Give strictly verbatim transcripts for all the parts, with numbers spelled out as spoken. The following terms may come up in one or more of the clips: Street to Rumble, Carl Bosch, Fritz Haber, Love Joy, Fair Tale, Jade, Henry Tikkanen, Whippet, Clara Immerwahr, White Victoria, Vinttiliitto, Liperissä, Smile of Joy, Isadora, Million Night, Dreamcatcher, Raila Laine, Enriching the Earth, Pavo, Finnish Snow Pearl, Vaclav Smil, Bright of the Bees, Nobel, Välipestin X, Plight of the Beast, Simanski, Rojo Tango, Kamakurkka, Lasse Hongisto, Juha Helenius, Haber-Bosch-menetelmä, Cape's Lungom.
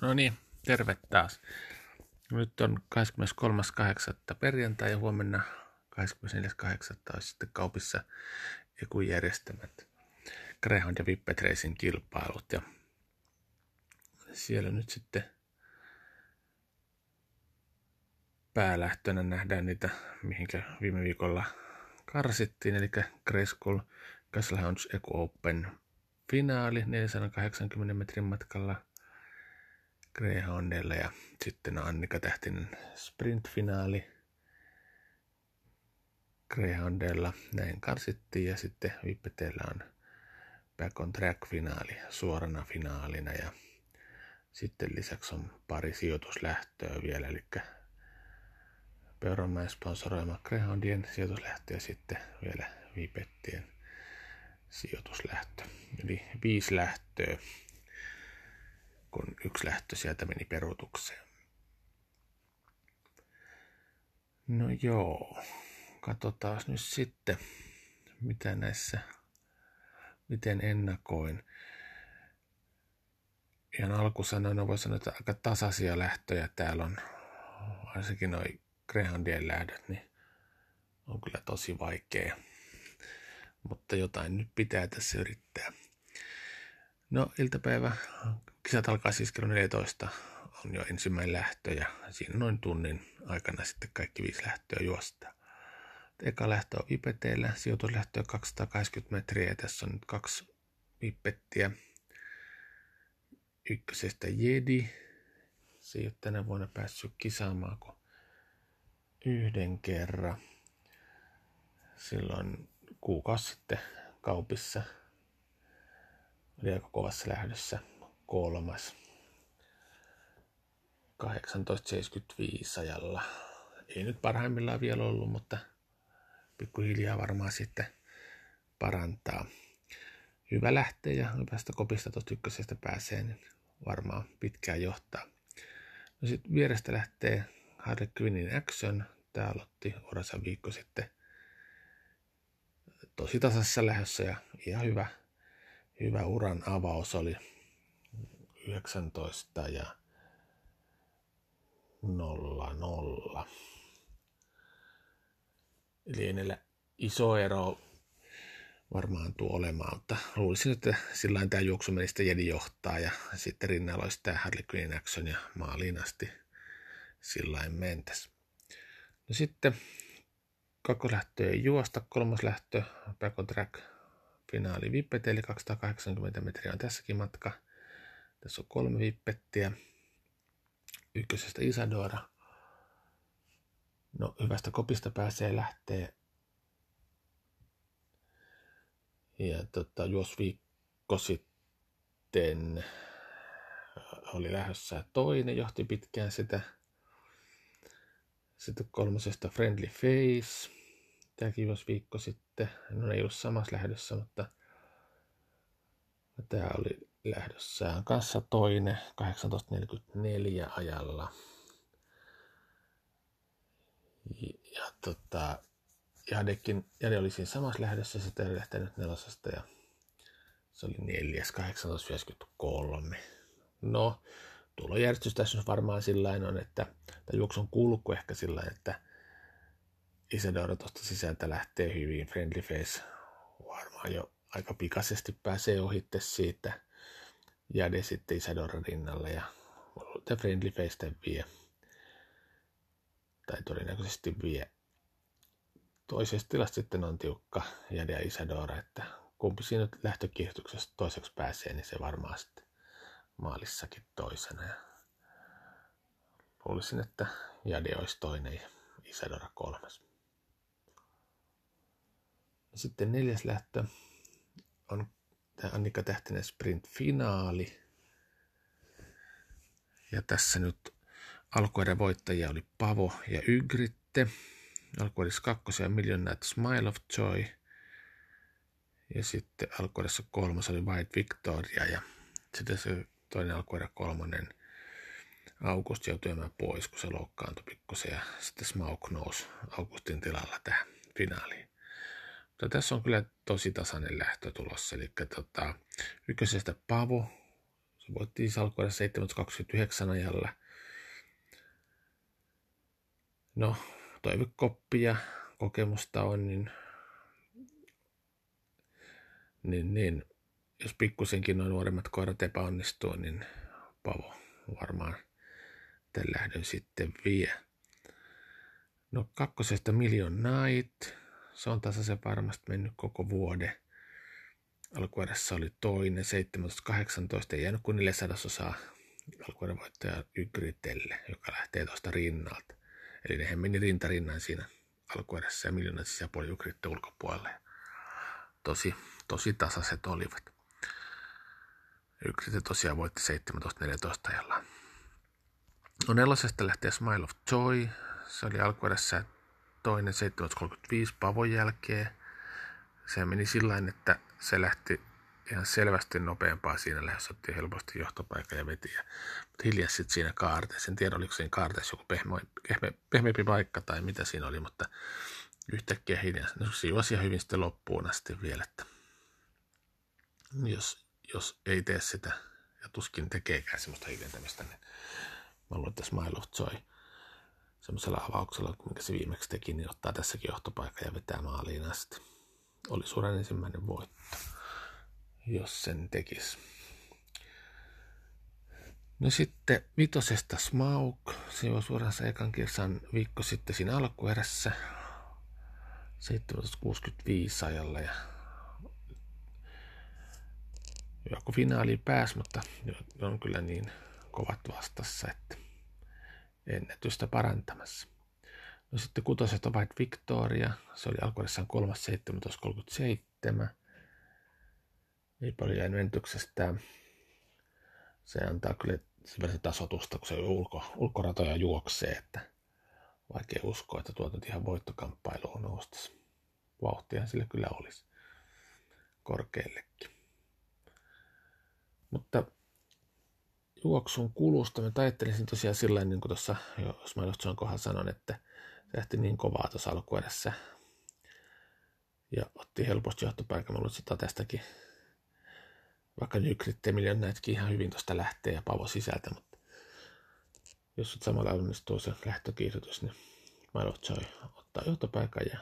No niin, terve taas. Nyt on kahdeskymmeneskolmas kahdeksatta perjantai ja huomenna kahdeskymmenesneljäs kahdeksatta on sitten kaupissa E K:n järjestämät Greyhound ja Whippet Racing kilpailut. Ja siellä nyt sitten päälähtönä nähdään niitä, mihinkä viime viikolla karsittiin, eli Grayskull Castle Hounds E Q Open finaali neljäsataakahdeksankymmentä metrin matkalla Greyhoundilla ja sitten Annika Tähtinen sprintfinaali Greyhoundilla, näin karsittiin, ja sitten Whippetillä on Back on Track-finaali suorana finaalina ja sitten lisäksi on pari sijoituslähtöä vielä, eli Peuronmäen sponsoroima Greyhoundien sijoituslähtö ja sitten vielä Whippetien sijoituslähtö, eli viisi lähtöä, kun yksi lähtö sieltä meni peruutukseen. No joo, katsotaan nyt sitten, mitä näissä, miten ennakoin. Ihan alkusanoina voi sanoa, että aika tasaisia lähtöjä täällä on, varsinkin nuo Greyhoundien lähdöt, niin on kyllä tosi vaikea. Mutta jotain nyt pitää tässä yrittää. No, iltapäivä. Kisat alkaa siis kello neljätoista. On jo ensimmäinen lähtö ja siinä noin tunnin aikana sitten kaikki viisi lähtöä juostaa. Eka lähtö on Whippeteillä. Sijoituslähtö on kaksisataakahdeksankymmentä metriä. Tässä on nyt kaksi Whippettiä. Ykkösestä Jedi. Se ei ole tänä vuonna päässyt kisaamaan kuin yhden kerran. Silloin kuukausi sitten kaupissa oli aika kovassa lähdössä kolmas kahdeksantoista seitsemänkymmentäviisi ajalla. Ei nyt parhaimmillaan vielä ollut, mutta pikkuhiljaa varmaan sitten parantaa. Hyvä lähtee ja hyvästä kopista tuosta ykkösestä pääsee, niin varmaan pitkään johtaa. No sitten vierestä lähtee Harley Quinnin Action. Tää aloitti orasan viikko sitten tosi tasaisessa lähdössä ja ihan hyvä. Hyvä uran avaus oli yhdeksäntoista ja nolla nolla. Eli ei niillä iso ero varmaan tuo olemaan, mutta luulisin, että sillain tämä juoksu meni sitten Jedi johtaa ja sitten rinnalla olisi tämä Harley Quinn Action ja maaliin asti sillain mentäs. No sitten kakkoslähtö ei juosta, kolmoslähtö Back on Track finaali Whippet, eli kaksisataakahdeksankymmentä metriä on tässäkin matka. Tässä on kolme Whippettiä. Ykkösestä Isadora. No, hyvästä kopista pääsee lähtee. Ja tota, jos viikko sitten oli lähdössä toinen, johti pitkään sitä. Sitten kolmosesta Friendly Face. Tämäkin jos viikko sitten, no ei ollut samassa lähdössä, mutta tämä oli lähdössään kanssa toinen kahdeksantoista neljäkymmentäneljä ajalla. Ja tota, Jadekin, Jade oli siinä samassa lähdössä, sitä ei lähtenyt nelosesta ja se oli neljäs kahdeksantoista viisikymmentäkolme. No, tulojärjestys tässä varmaan sillain on, että tämä juoksun kulku ehkä sillain, että Isadora tuosta sisältä lähtee hyvin. Friendly Face varmaan jo aika pikaisesti pääsee ohitte siitä. Jade sitten Isadora rinnalle ja Friendly Face vie. Tai todennäköisesti vie. Toisesta tilasta sitten on tiukka Jade ja Isadora, että kumpi siinä lähtökiihdyksessä toiseksi pääsee, niin se varmaan sitten maalissakin toisena. Ja luulisin, että Jade olisi toinen ja Isadora kolmas. Sitten neljäs lähtö on tämä Annika Tähtinen sprint-finaali. Ja tässä nyt alkuerän voittajia oli Pavo ja Ygritte. Alkuerissa kakkosia Million Night Smile of Joy. Ja sitten alkuerassa kolmas oli White Victoria. Ja sitten se toinen alkuerä kolmonen August joutui enää pois, kun se loukkaantui pikkusen. Ja sitten Smaug nousi Augustin tilalla tähän finaaliin. Mutta tässä on kyllä tosi tasainen lähtö tulossa, eli tota, ykkösestä Pavo, Voittiin salkkuja seitsemän kaksikymmentäyhdeksän ajalla. No, toivekoppia kokemusta on, niin, niin, niin jos pikkusenkin nuo nuoremmat koirat epäonnistuu, niin Pavo varmaan tämän lähdön sitten vie. No kakkosesta Million Night, se on tasaisen varmasti mennyt koko vuoden. Alkuerässä oli toinen, seitsemäntoista kahdeksantoista, ei jäänyt kuin neljäsataa osaa alkuerän voittaja Ygrittelle, joka lähtee tuosta rinnalta. Eli nehän meni rintarinnan siinä alkuerässä ja Million Night sisäpuolella Ygritte ulkopuolelle. Tosi, tosi tasaiset olivat. Ygritte tosiaan voitti seitsemäntoista neljätoista ajalla. No nelosesta lähtee Smile of Joy. Se oli alkuerässä toinen seitsemän kolmekymmentäviisi Pavon jälkeen. Se meni sillain, että se lähti ihan selvästi nopeampaa siinä lähdössä, otti helposti johtopaikan ja veti. Mutta hiljaa sitten siinä kaarteessa. En tiedä, oliko siinä kaarteessa joku pehme, pehme, pehmeämpi paikka tai mitä siinä oli, mutta yhtäkkiä hiljaa. No, se juosi ihan hyvin sitten loppuun asti vielä, että jos, jos ei tee sitä ja tuskin tekeekään semmoista hiljentämistä, niin mä luulen, että Smile of Joy semmoisella avauksella, minkä se viimeksi teki, niin ottaa tässäkin johtopaikan ja vetää maaliin asti. Oli suran ensimmäinen voitto, jos sen tekisi. No sitten vitosesta Smaug. Se on suoransa ekan kirsan viikko sitten siinä alkuerässä. seitsemäntoista kuusikymmentäviisi ajalla. Ja joku finaaliin pääsi, mutta on kyllä niin kovat vastassa, että ennätystä parantamassa. No sitten kutosesta White Victoria. Se oli alkuudessaan kolmas seitsemäntoista kolmekymmentäseitsemän. Ei paljon jäänyt ennätyksestään. Se antaa kyllä sen verran tasotusta, kun se ulko, ulkoratoja juoksee. Että vaikea uskoa, että tuota ihan voittokamppailuun noustasi. Vauhtiahan sillä kyllä olisi korkeallekin. Mutta juoksun kulusta mä ajattelisin tosiaan sillä tavalla, niin kuin tuossa Smile of Joyn kohdalla sanon, että se lähti niin kovaa tuossa alkuedessä ja otti helposti johtopaikan. Mä luulen tästäkin, vaikka Ygritte Million Nightkin ihan hyvin tuosta lähtee ja Pavo sisältä, mutta jos nyt samalla onnistuu se lähtökiihdytys, niin Smile of Joy ottaa johtopaikan ja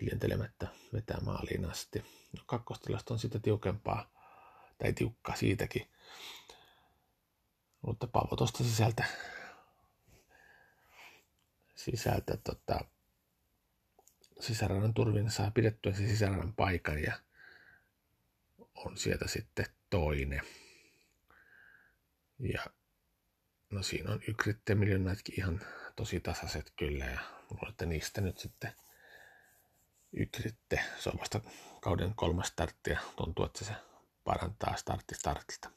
hiljentelemättä vetää maaliin asti. No, kakkostilasta on sitä tiukempaa, tai tiukkaa siitäkin. Mutta Pavo tuosta sisältä, sisältä tota, sisäradan turvin saa pidettyä sen sisäradan paikan ja on sieltä sitten toinen. Ja no siinä on Ygritte Million Nightkin ihan tosi tasaiset kyllä ja luulen, että niistä nyt sitten Ygritte, se on vasta kauden kolmas startti ja tuntuu, että se parantaa startti startista.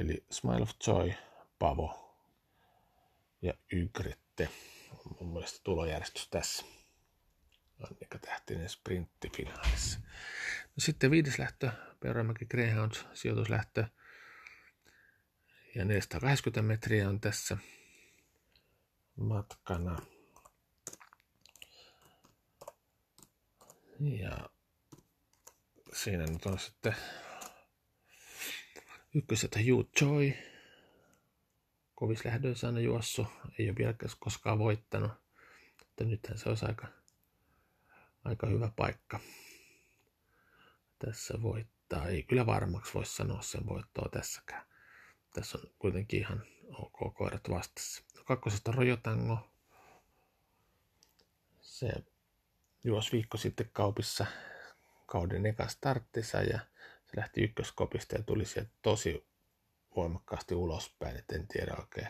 Eli Smile of Joy, Pavo ja Ygritte on mun mielestä tulojärjestys tässä. Annika Tähtinen sprinttifinaalissa. No sitten viides lähtö, Peuramäki Greyhounds sijoituslähtö. Ja neljäsataakahdeksankymmentä metriä on tässä matkana. Ja siinä nyt on sitten ykköseltä Hugh Joy, kovis lähdöissä aina juossu, ei ole vielä koskaan voittanut, mutta nythän se olisi aika, aika hyvä paikka tässä voittaa. Ei kyllä varmaksi voi sanoa sen voittoa tässäkään. Tässä on kuitenkin ihan ok koirat vastassa. Kakkosesta Rojo Tango. Se juosi viikko sitten Kaupissa kauden ekan startissa ja se lähti ykköskopista ja tuli sieltä tosi voimakkaasti ulospäin, et en tiedä oikein.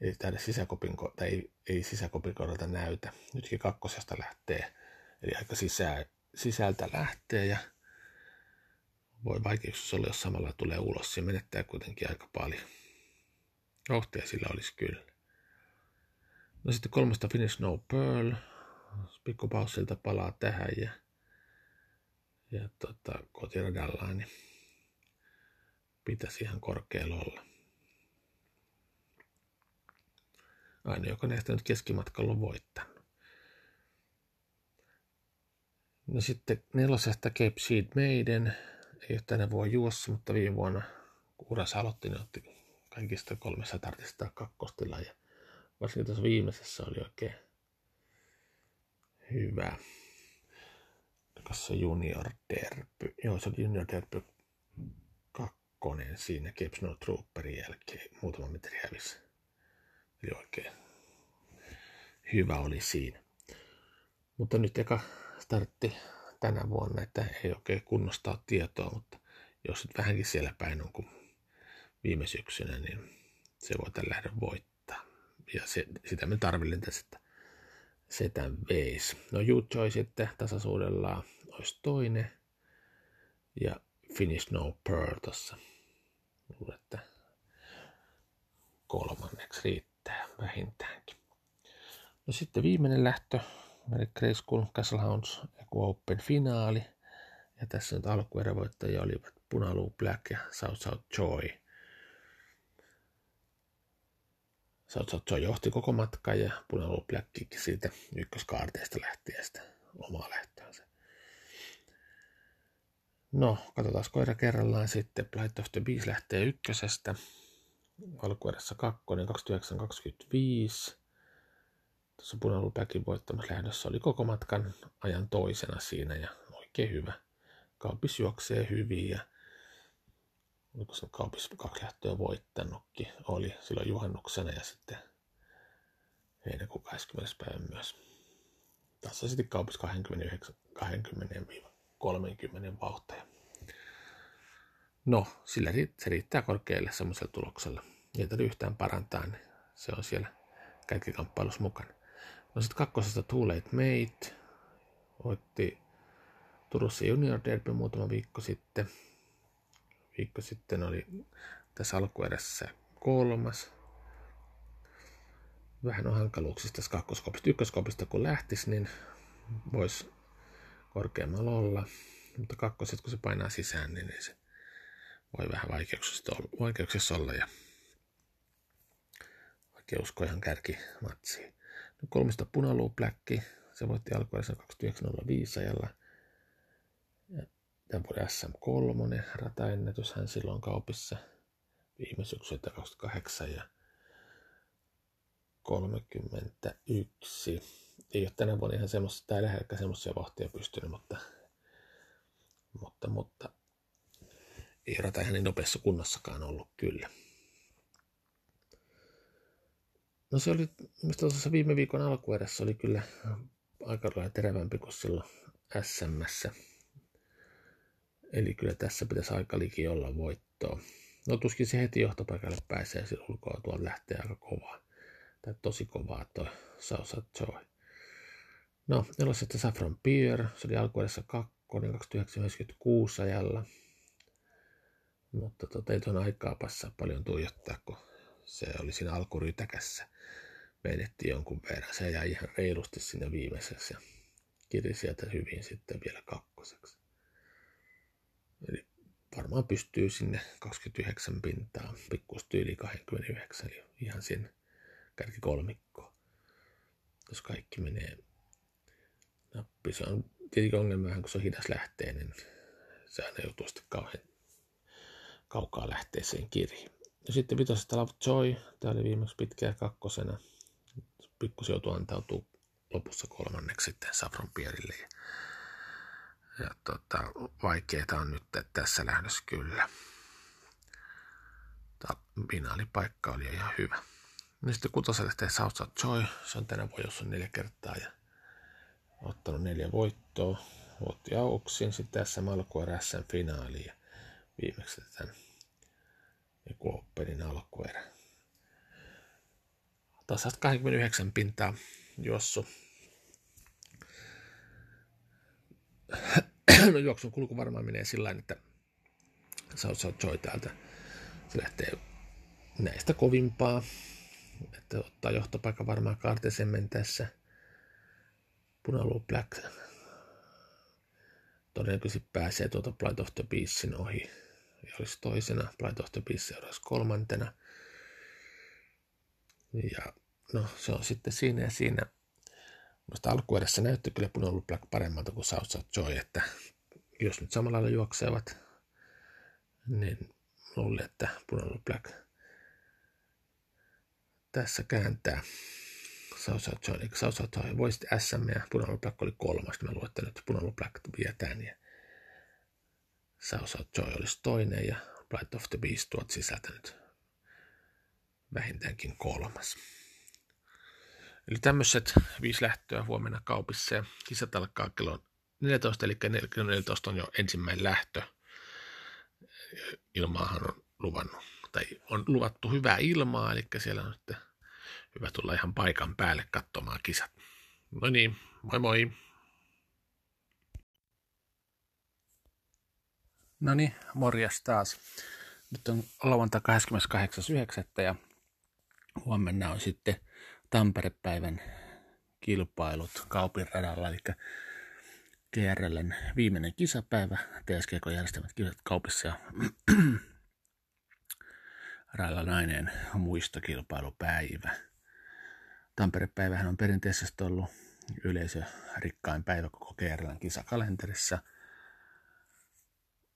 Ei täällä sisäkopin, tai ei, ei sisäkopin kohdalta näytä. Nytkin kakkosesta lähtee, eli aika sisä, sisältä lähtee ja voi vaikeuksia olla, jos samalla tulee ulos. Se menettää kuitenkin aika paljon. Johtaja sillä olisi kyllä. No sitten kolmesta Finnish Snow Pearl. Pikkupaussilta palaa tähän ja Ja tota, kotiradallaan niin pitäisi ihan korkealla olla. Aina joka näistä nyt keskimatkalla on voittanut. No sitten nelosesta Cape's Snow Maiden. ei ole tänä vuonna juossut, mutta viime vuonna kun urassa aloitti, ne otti kaikista kolmesta tartista kakkostilaa ja varsinkin tuossa viimeisessä oli oikein hyvä. Tässä Junior Derby, joo se oli Junior Derby kakkonen siinä Cape's Snow Trooperin jälkeen, muutama metri hävisi. Eli oikein hyvä oli siinä. Mutta nyt eka startti tänä vuonna, että ei oikein kunnostaa tietoa, mutta jos nyt vähänkin siellä päin on kuin viime syksynä, niin se voi tämän lähdön voittaa. Ja se, sitä me tarvitsen tässä, että setän veis. No Joy sitten tasaisuudellaan olisi toinen. Ja Finnish Snow Pearl tuossa. Luulen, että kolmanneksi riittää vähintäänkin. No sitten viimeinen lähtö. Eli Grey School Castle Hounds Open finaali. Ja tässä nyt alkuerävoittajia olivat Punaluu Black ja South South Joy. South South Joy johti koko matkan ja Punaluu Black siitä ykköskaarteesta lähtien sitä omaa lähtöänsä. No, katsotaan koira kerrallaan sitten. Plight of the Beast lähtee ykkösestä. Alkuerässä kakkonen kaksikymmentäyhdeksän kaksikymmentäviisi. Tuossa Punaluu Blackin voittamassa lähdössä oli koko matkan ajan toisena siinä ja oikein hyvä. Kaupis juoksee hyvin ja oliko se Kaupis kaksi lähtöä voittanutkin? Oli silloin juhannuksena ja sitten heinäkuun kahdeskymmenes päivä myös. Tässä sitten Kaupis kaksikymmentäyhdeksän kaksikymmentä kolmekymmentä vauhtaja. No, sillä se riittää korkealle semmoisella tuloksella. Ei tarvitse yhtään parantaa, niin se on siellä kärkikamppailussa mukana. No sitten kakkosesta Too Late Mate voitti Turussa Junior Derby muutama viikko sitten. Viikko sitten oli tässä alkuerässä kolmas. Vähän on hankaluuksista tässä kakkoskopista. Ykköskopista kun lähtisi, niin voisi korkeammalla olla. Mutta kakkoset kun se painaa sisään, niin se voi vähän vaikeuksissa olla. Ja oikein usko ihan kärkimatsiin. No kolmesta Punaluu Black. Se voitti alkuerässä kaksikymmentäyhdeksän nolla viisi ajalla. Tämä vuoden äs äm kolme, rataennätys hän silloin Kaupissa viime syksystä kaksikymmentäkahdeksan ja kolmekymmentäyksi. Ei ole tänä vuonna ihan semmoista, tai lähelläkään semmoisia vauhtia pystynyt, mutta, mutta, mutta ei rata ihan niin nopeassa kunnossakaan ollut kyllä. No se oli, mistä tuossa viime viikon alkuerässä oli kyllä aika lailla terävämpi kuin silloin äs äm:ssä. Eli kyllä tässä pitäisi aika liki olla voittoa. No tuskin se heti johtopaikalle pääsee, sillä ulkoa tuolla lähtee aika kovaa. Tai tosi kovaa toi South Joy. No, nelosesta Saffron Pier, se oli alkuudessa kakkonen kaksikymmentäyhdeksän yhdeksänkymmentäkuusi ajalla. Mutta tota, ei tuon aikaa passaa paljon tuijottaa, kun se oli siinä alkurytäkässä. Menettiin jonkun verran, se jäi ihan reilusti sinne viimeiseksi ja kiri sieltä hyvin sitten vielä kakkoseksi. Eli varmaan pystyy sinne kaksikymmentäyhdeksän pintaan, pikkuisesti yli kaksikymmentäyhdeksän, eli ihan sinne kärkikolmikkoon, jos kaikki menee nappi. Se on tietenkin ongelma vähän, kun se on hidas lähtee, niin se aina joutuu sitten kauhean kaukaa lähteeseen kirjiin. Ja sitten vitosesta Love Joy, tämä oli viimeksi pitkään kakkosena, pikkusen joutuu antautuu lopussa kolmanneksi sitten Saffron Pierille. Ja tota, vaikeita on nyt tässä lähdössä kyllä. Finaalipaikka oli ihan hyvä. No sitten kutossa lähtee South South Joy. Se on tänä vuonna jossain neljä kertaa ja ottanut neljä voittoa. Voitti auksin sitten äs äm-alkuerässä finaaliin ja viimeksi tämän joku Openin alkuerä. Tasaat kaksikymmentäyhdeksän pintaa juossut. No juoksun kulku varmaan menee sillain, että South South Joy täältä se lähtee näistä kovimpaa, että ottaa johtopaikan varmaan kaartesemmin tässä. Punaluu Black todennäköisesti pääsee tuolta Plight of the Beastin ohi ja olisi toisena, Plight of the Beast seuraisi kolmantena ja no se on sitten siinä ja siinä. Minusta alkuedessä näytti kyllä Punaluu Black paremmalta kuin South South Joy, että jos nyt samalla lailla juoksevat niin luulen, että Punaluu Black tässä kääntää South Joy, eli South Joy voi sitten S M ja Punaluu Black oli kolmas, niin mä luulen, että Punaluu Black vietään ja South Joy olisi toinen ja Bright of the Beast tuot sisältä nyt vähintäänkin kolmas. Eli tämmöiset viisi lähtöä huomenna kaupissa ja kisat alkaa kello neljätoista, eli kello neljätoista on jo ensimmäinen lähtö. Ilmaahan on luvannut, tai on luvattu hyvää ilmaa, eli siellä on sitten hyvä tulla ihan paikan päälle katsomaan kisat. No niin, moi moi! No niin, morjes taas. Nyt on lauantai kahdeskymmenesyhdeksäs yhdeksättä ja huomenna on sitten Tampere-päivän kilpailut Kaupin radalla, eli G R L:n viimeinen kisapäivä, T S K:n järjestämät kisat Kaupissa ja Raila Laineen muistokilpailupäivä. Tampere-päivähän on perinteisesti ollut yleisörikkain päivä koko G R L:n kisakalenterissa.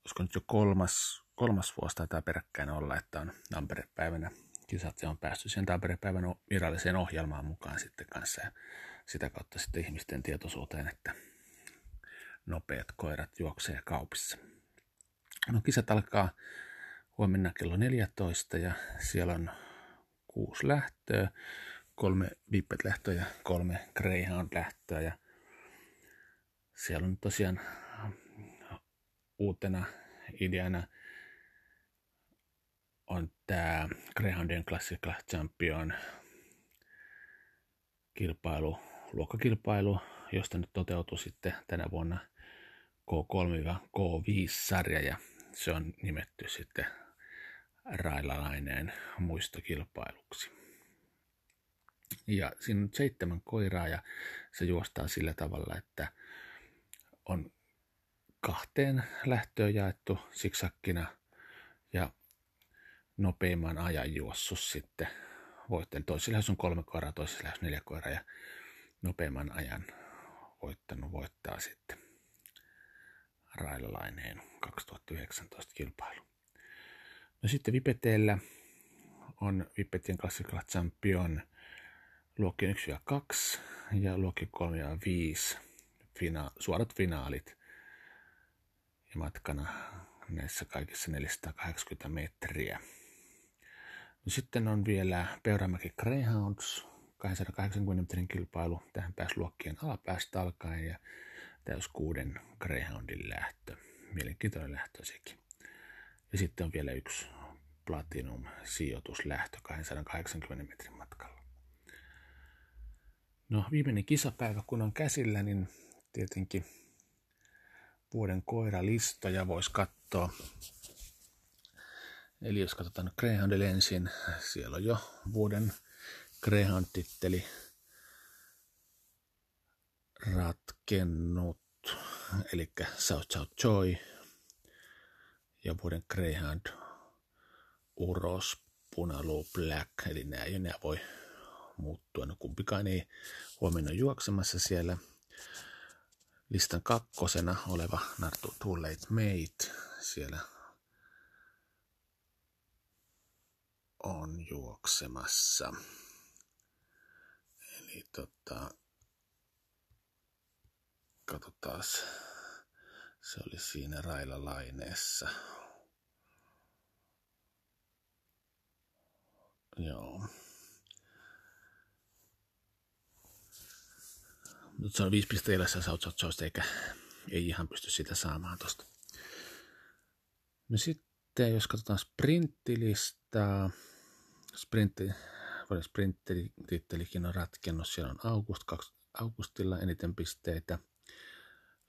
Olisiko nyt jo kolmas, kolmas vuosi taitaa peräkkäin olla, että on Tampere-päivänä kisat, se on päästy sen Tampere-päivän viralliseen ohjelmaan mukaan sitten kanssa ja sitä kautta sitten ihmisten tietoisuuteen, että nopeat koirat juoksee Kaupissa. No, kisat alkaa huomenna kello neljätoista ja siellä on kuusi lähtöä, kolme vippet-lähtöä ja kolme greyhound-lähtöä ja siellä on tosiaan uutena ideana on tämä Greyhoundien Classical Champion kilpailu, luokkakilpailu, josta nyt toteutui sitten tänä vuonna K kolme K viisi sarja ja se on nimetty sitten Raila Laineen muistokilpailuksi. Ja siinä on seitsemän koiraa ja se juostaan sillä tavalla, että on kahteen lähtöön jaettu siksakkina ja nopeimman ajan juossut sitten voitteen. Toisilla on kolme koiraa, toisilla on neljä koiraa ja nopeimman ajan voittanut voittaa sitten Raila Laineen kaksituhattayhdeksäntoista kilpailu. No sitten Vipeteellä on Vipetien Classical Champion luokkien yksi ja kaksi ja luokkien kolme ja viisi fina- suorat finaalit. Ja matkana näissä kaikissa neljäsataakahdeksankymmentä metriä. No sitten on vielä Peuramäki Greyhounds, kaksisataakahdeksankymmentä metrin kilpailu. Tähän pääsi luokkien alapäästä alkaen ja täys kuuden Greyhoundin lähtö. Mielenkiintoinen lähtö sekin. Ja sitten on vielä yksi Platinum-sijoituslähtö kaksisataakahdeksankymmentä metrin matkalla. No, viimeinen kisapäivä kun on käsillä, niin tietenkin vuoden koiralistoja voisi katsoa. Eli jos katsotaan Greyhoundille ensin, siellä on jo vuoden Greyhound-titteli ratkennut, eli South Joy ja vuoden Greyhound uros Punaluu Black, eli nämä ei enää voi muuttua, no kumpikaan ei huomenna juoksemassa siellä. Listan kakkosena oleva Nartu Too Late Mate siellä on juoksemassa. Eli tota, katsotaas, se oli siinä Raila Laineessa. Joo. Mutta se on viisi pistettä edessä South-Joysta, eikä ei ihan pysty sitä saamaan tuosta. No sitten, jos katsotaan sprinttilistaa, sprintti, sprinttitittelikin on ratkennut, siellä on august, kaksi, augustilla eniten pisteitä.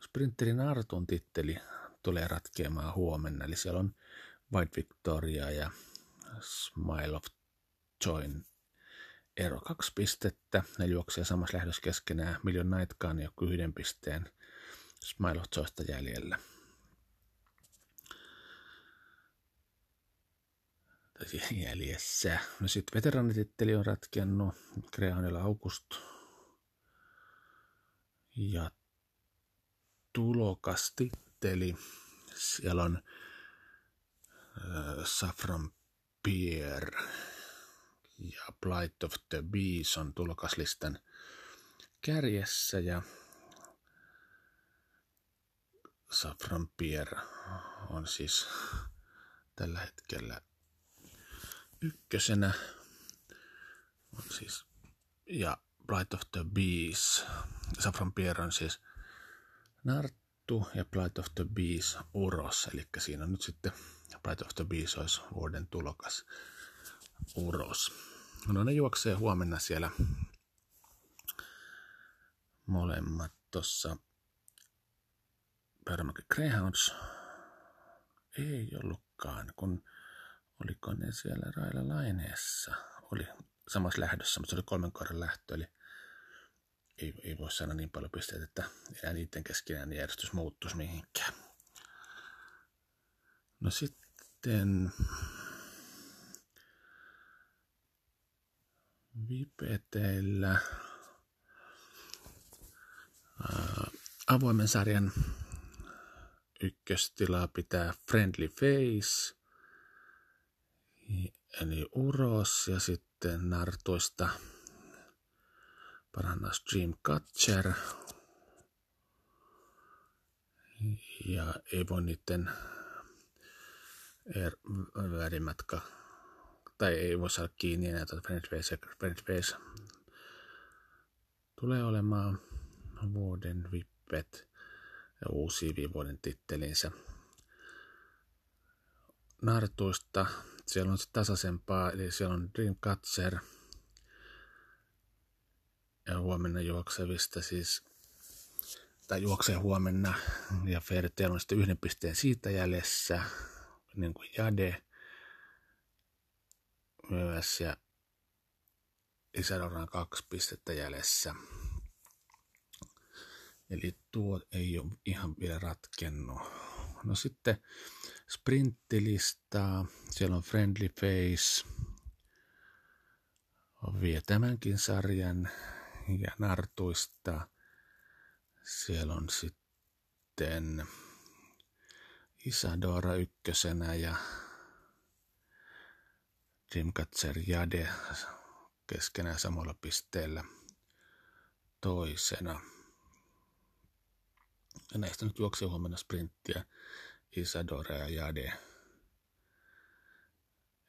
Sprintterin Artun titteli tulee ratkeamaan huomenna, eli siellä on White Victoria ja Smile of Joyn ero kaksi pistettä. Ne juoksee samassa lähdössä keskenään. Million Nightkaan ei ole yhden pisteen Smile of Joysta jäljellä. Jäljessä. No sit veteranititteli on ratkennut. Greyhoundilla August. Ja tulokastitteli. Siellä on Saffron Pier ja Plight of the Beast on tulokaslistan kärjessä ja Saffron Pier on siis tällä hetkellä ykkösenä on siis, ja Bright of the Bees. Saffron Pier on siis narttu ja Bright of the Bees uros, eli siinä on nyt sitten Bright of the Bees olisi vuoden tulokas uros. No ne juoksee huomenna siellä molemmat tuossa Päärämäki Greyhounds ei ollutkaan, kun oliko ne siellä Raila Laineessa. Oli samassa lähdössä, mutta se oli kolmen kohdan lähtö, eli ei, ei voi saada niin paljon pisteitä, että ei niiden keskinään järjestys muuttuisi mihinkään. No sitten Vipeteillä Ää, avoimen sarjan ykköstilaa pitää Friendly Face, eli uros, ja sitten nartuista parannas Dreamcatcher. Ja ei voi niiden er, välimatka, tai ei voi saada kiinni enää tuota Friendly Face. Friendly Face tulee olemaan vuoden vippet ja uusi vuoden tittelinsä. Nartuista siellä on tasaisempaa, eli siellä on Dreamcatcher. Ja huomenna juoksevista siis, tai juoksee huomenna, ja Fair Tale on sitten yhden pisteen siitä jäljessä, niin kuin Jade myös, ja Isadora on kaksi pistettä jäljessä. Eli tuo ei ole ihan vielä ratkennut. No sitten sprinttilistaa. Siellä on Friendly Face. Vie tämänkin sarjan ja nartuista. Siellä on sitten Isadora ykkösenä ja Dreamcatcher Jade keskenään samalla pisteellä toisena. Ja näistä nyt juoksee huomenna sprinttiä Isadora ja Jade.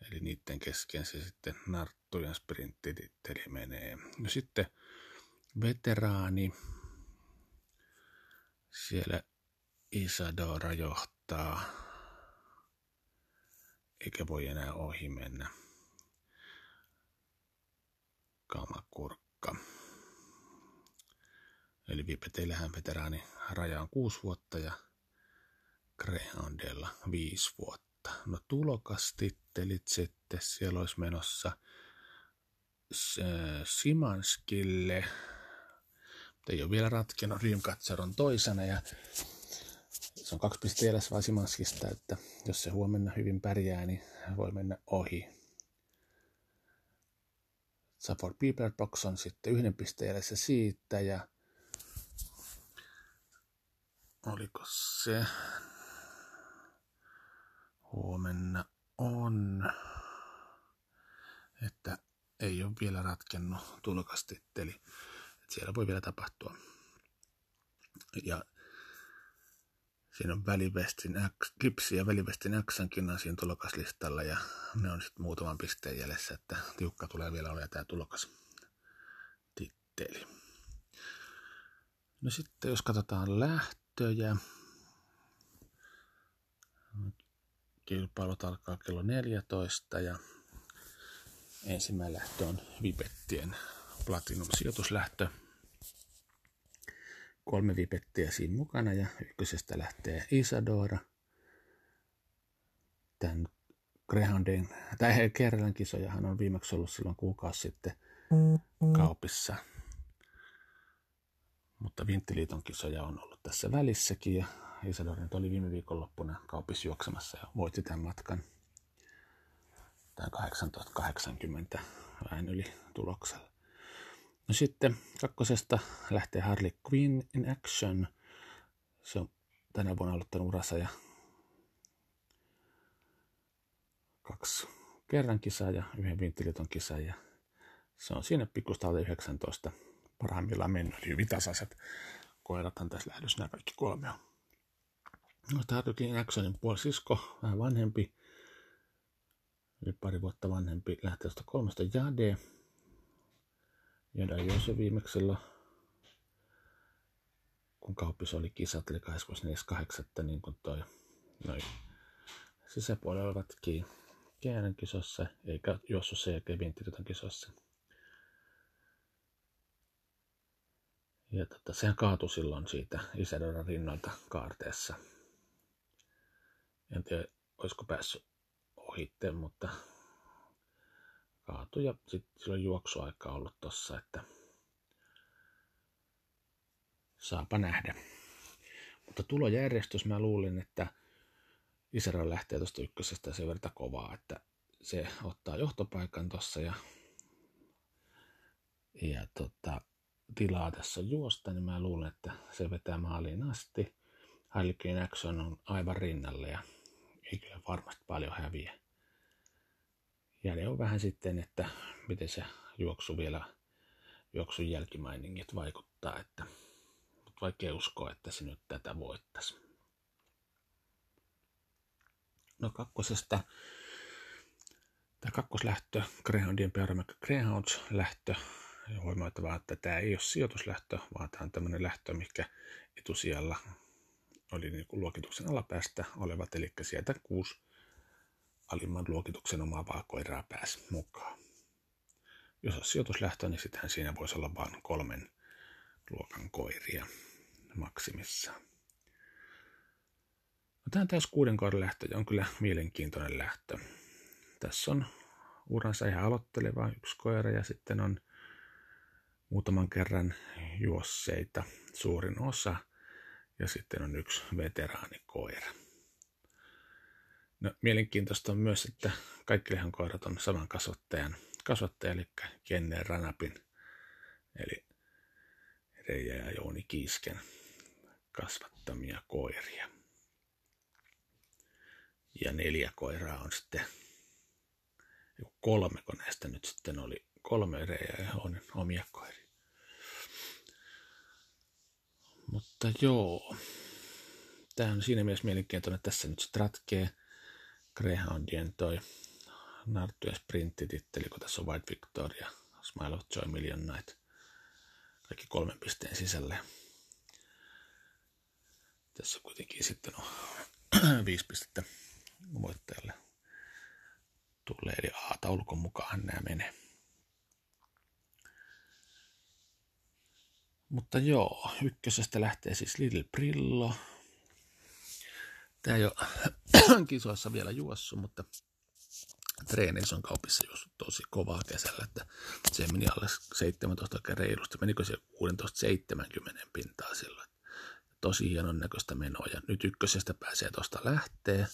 Eli niiden kesken se sitten narttujen sprinttititteli menee. No sitten veteraani. Siellä Isadora johtaa. Eikä voi enää ohi mennä. Kamakurkka. Eli Vipeteillähän veteraani raja on kuusi vuotta ja Greyhoundilla viisi vuotta. No tulokastittelit sitten, siellä olisi menossa Simanskille, mutta ei ole vielä ratkennut, Dreamcatcher on toisena ja se on kaksi pistettä jäljessä vaan Simanskista, että jos se huomenna hyvin pärjää, niin voi mennä ohi. Saffron Pier Box on sitten yhden pisteen jäljessä siitä ja oliko se? Huomenna on, että ei ole vielä ratkennut tulokastitteli. Että siellä voi vielä tapahtua. Ja siinä on Välipestin X, Kipsi ja Välipestin Xankin on siinä tulokaslistalla ja ne on sitten muutaman pisteen jäljessä, että tiukka tulee vielä olemaan tämä tulokastitteli. No sitten jos katsotaan lähtö. Ja kilpailut alkaa kello neljätoista ja ensimmäinen lähtö on Vipettien Platinum-sijoituslähtö. Kolme Vipettiä siinä mukana ja ykkösestä lähtee Isadora. Tämän Greyhoundin, tai Kerrelän kisojahan on viimeksi ollut silloin kuukausi sitten kaupissa. Mutta Vinttiliiton kisoja on ollut tässä välissäkin ja Isadora nyt oli viime viikonloppuna kaupissa juoksemassa ja voitti tämän matkan. Tämä kahdeksantoista kahdeksankymmentä vähän yli tuloksella. No sitten kakkosesta lähtee Harley Quinn in Action. Se on tänä vuonna aloittanut urassa ja kaksi kerran kisaa ja yhden vinttiliton kisaa ja se on siinä pikkusta alle yhdeksäntoista parhaimmillaan mennyt. Eli hyvin tasaiset koirathan tässä lähdössä nämä kaikki kolme on. No, Tartukin Axonin puolisisko, vähän vanhempi, yli pari vuotta vanhempi, lähtee tuosta kolmesta Jade. Jade Joose viimeksellä, kun Kaupissa oli kisat, eli kahdeskymmenesneljäs kahdeksatta niin kuin toi noin sisäpuolella olivatkin Keeren kisossa, eikä juossussa ja Kevintirytön kisossa. Ja totta, sehän kaatui silloin siitä Isadoran rinnalta kaarteessa. En tiedä, olisiko päässyt ohitteen, mutta kaatui ja sitten silloin juoksuaika ollut tossa, että saapa nähdä. Mutta tulojärjestys mä luulin, että Isadora lähtee tuosta ykkösestä sen verran kovaa, että se ottaa johtopaikan tossa ja, ja tota, tilaa tässä juosta, niin mä luulen, että se vetää maaliin asti. Harlequin Action on aivan rinnalle ja ei kyllä varmasti paljon häviä. Jäljellä on vähän sitten, että miten se juoksu vielä, juoksun jälkimainingit vaikuttaa, että mutta vaikea uskoa, että se nyt tätä voittaisi. No kakkosesta, tämä kakkoslähtö, Greyhoundien peuramäkkä Greyhounds lähtö. Ja huomioitavaa, että tämä ei ole sijoituslähtö, vaan tämä on tämmöinen lähtö, mikä etusijalla oli niin kuin luokituksen alapäästä olevat, eli sieltä kuusi alimman luokituksen omaavaa koiraa pääsi mukaan. Jos on sijoituslähtö, niin sittenhän siinä voisi olla vain kolmen luokan koiria maksimissaan. No, tämä on täys kuuden koiran lähtö ja on kyllä mielenkiintoinen lähtö. Tässä on uransa ihan aloitteleva yksi koira ja sitten on muutaman kerran juosseita suurin osa ja sitten on yksi veteraanikoira. No, mielenkiintoista on myös, että kaikki lehonkoirat on saman kasvattajan kasvattaja, eli Kennel Ranapin, eli Reija ja Jouni Kiisken kasvattamia koiria. Ja neljä koiraa on sitten, kolme kun näistä nyt sitten oli, kolme Reijaa ja on omia koiria. Mutta joo, tämä on siinä mielessä mielenkiintoinen, tässä nyt sitten ratkee Greyhoundien toi Narttu ja Sprintti-titteli, kun tässä on White Victoria, Smile of Joy, Million Night, kaikki kolmen pisteen sisälle. Tässä on kuitenkin sitten no, viisi pistettä voittajalle tulee, eli A-taulukon mukaan nämä menee. Mutta joo, ykkösestä lähtee siis Little Brillo. Tämä ei ole kisoissa vielä juossut, mutta treeneissä on Kaupissa juossut tosi kovaa kesällä, että se meni alle seitsemäntoista oikein reilusti. Menikö se kuusitoista seitsemänkymmentä pintaa silloin? Tosi hienon näköistä menoa ja nyt ykkösestä pääsee tuosta lähtee.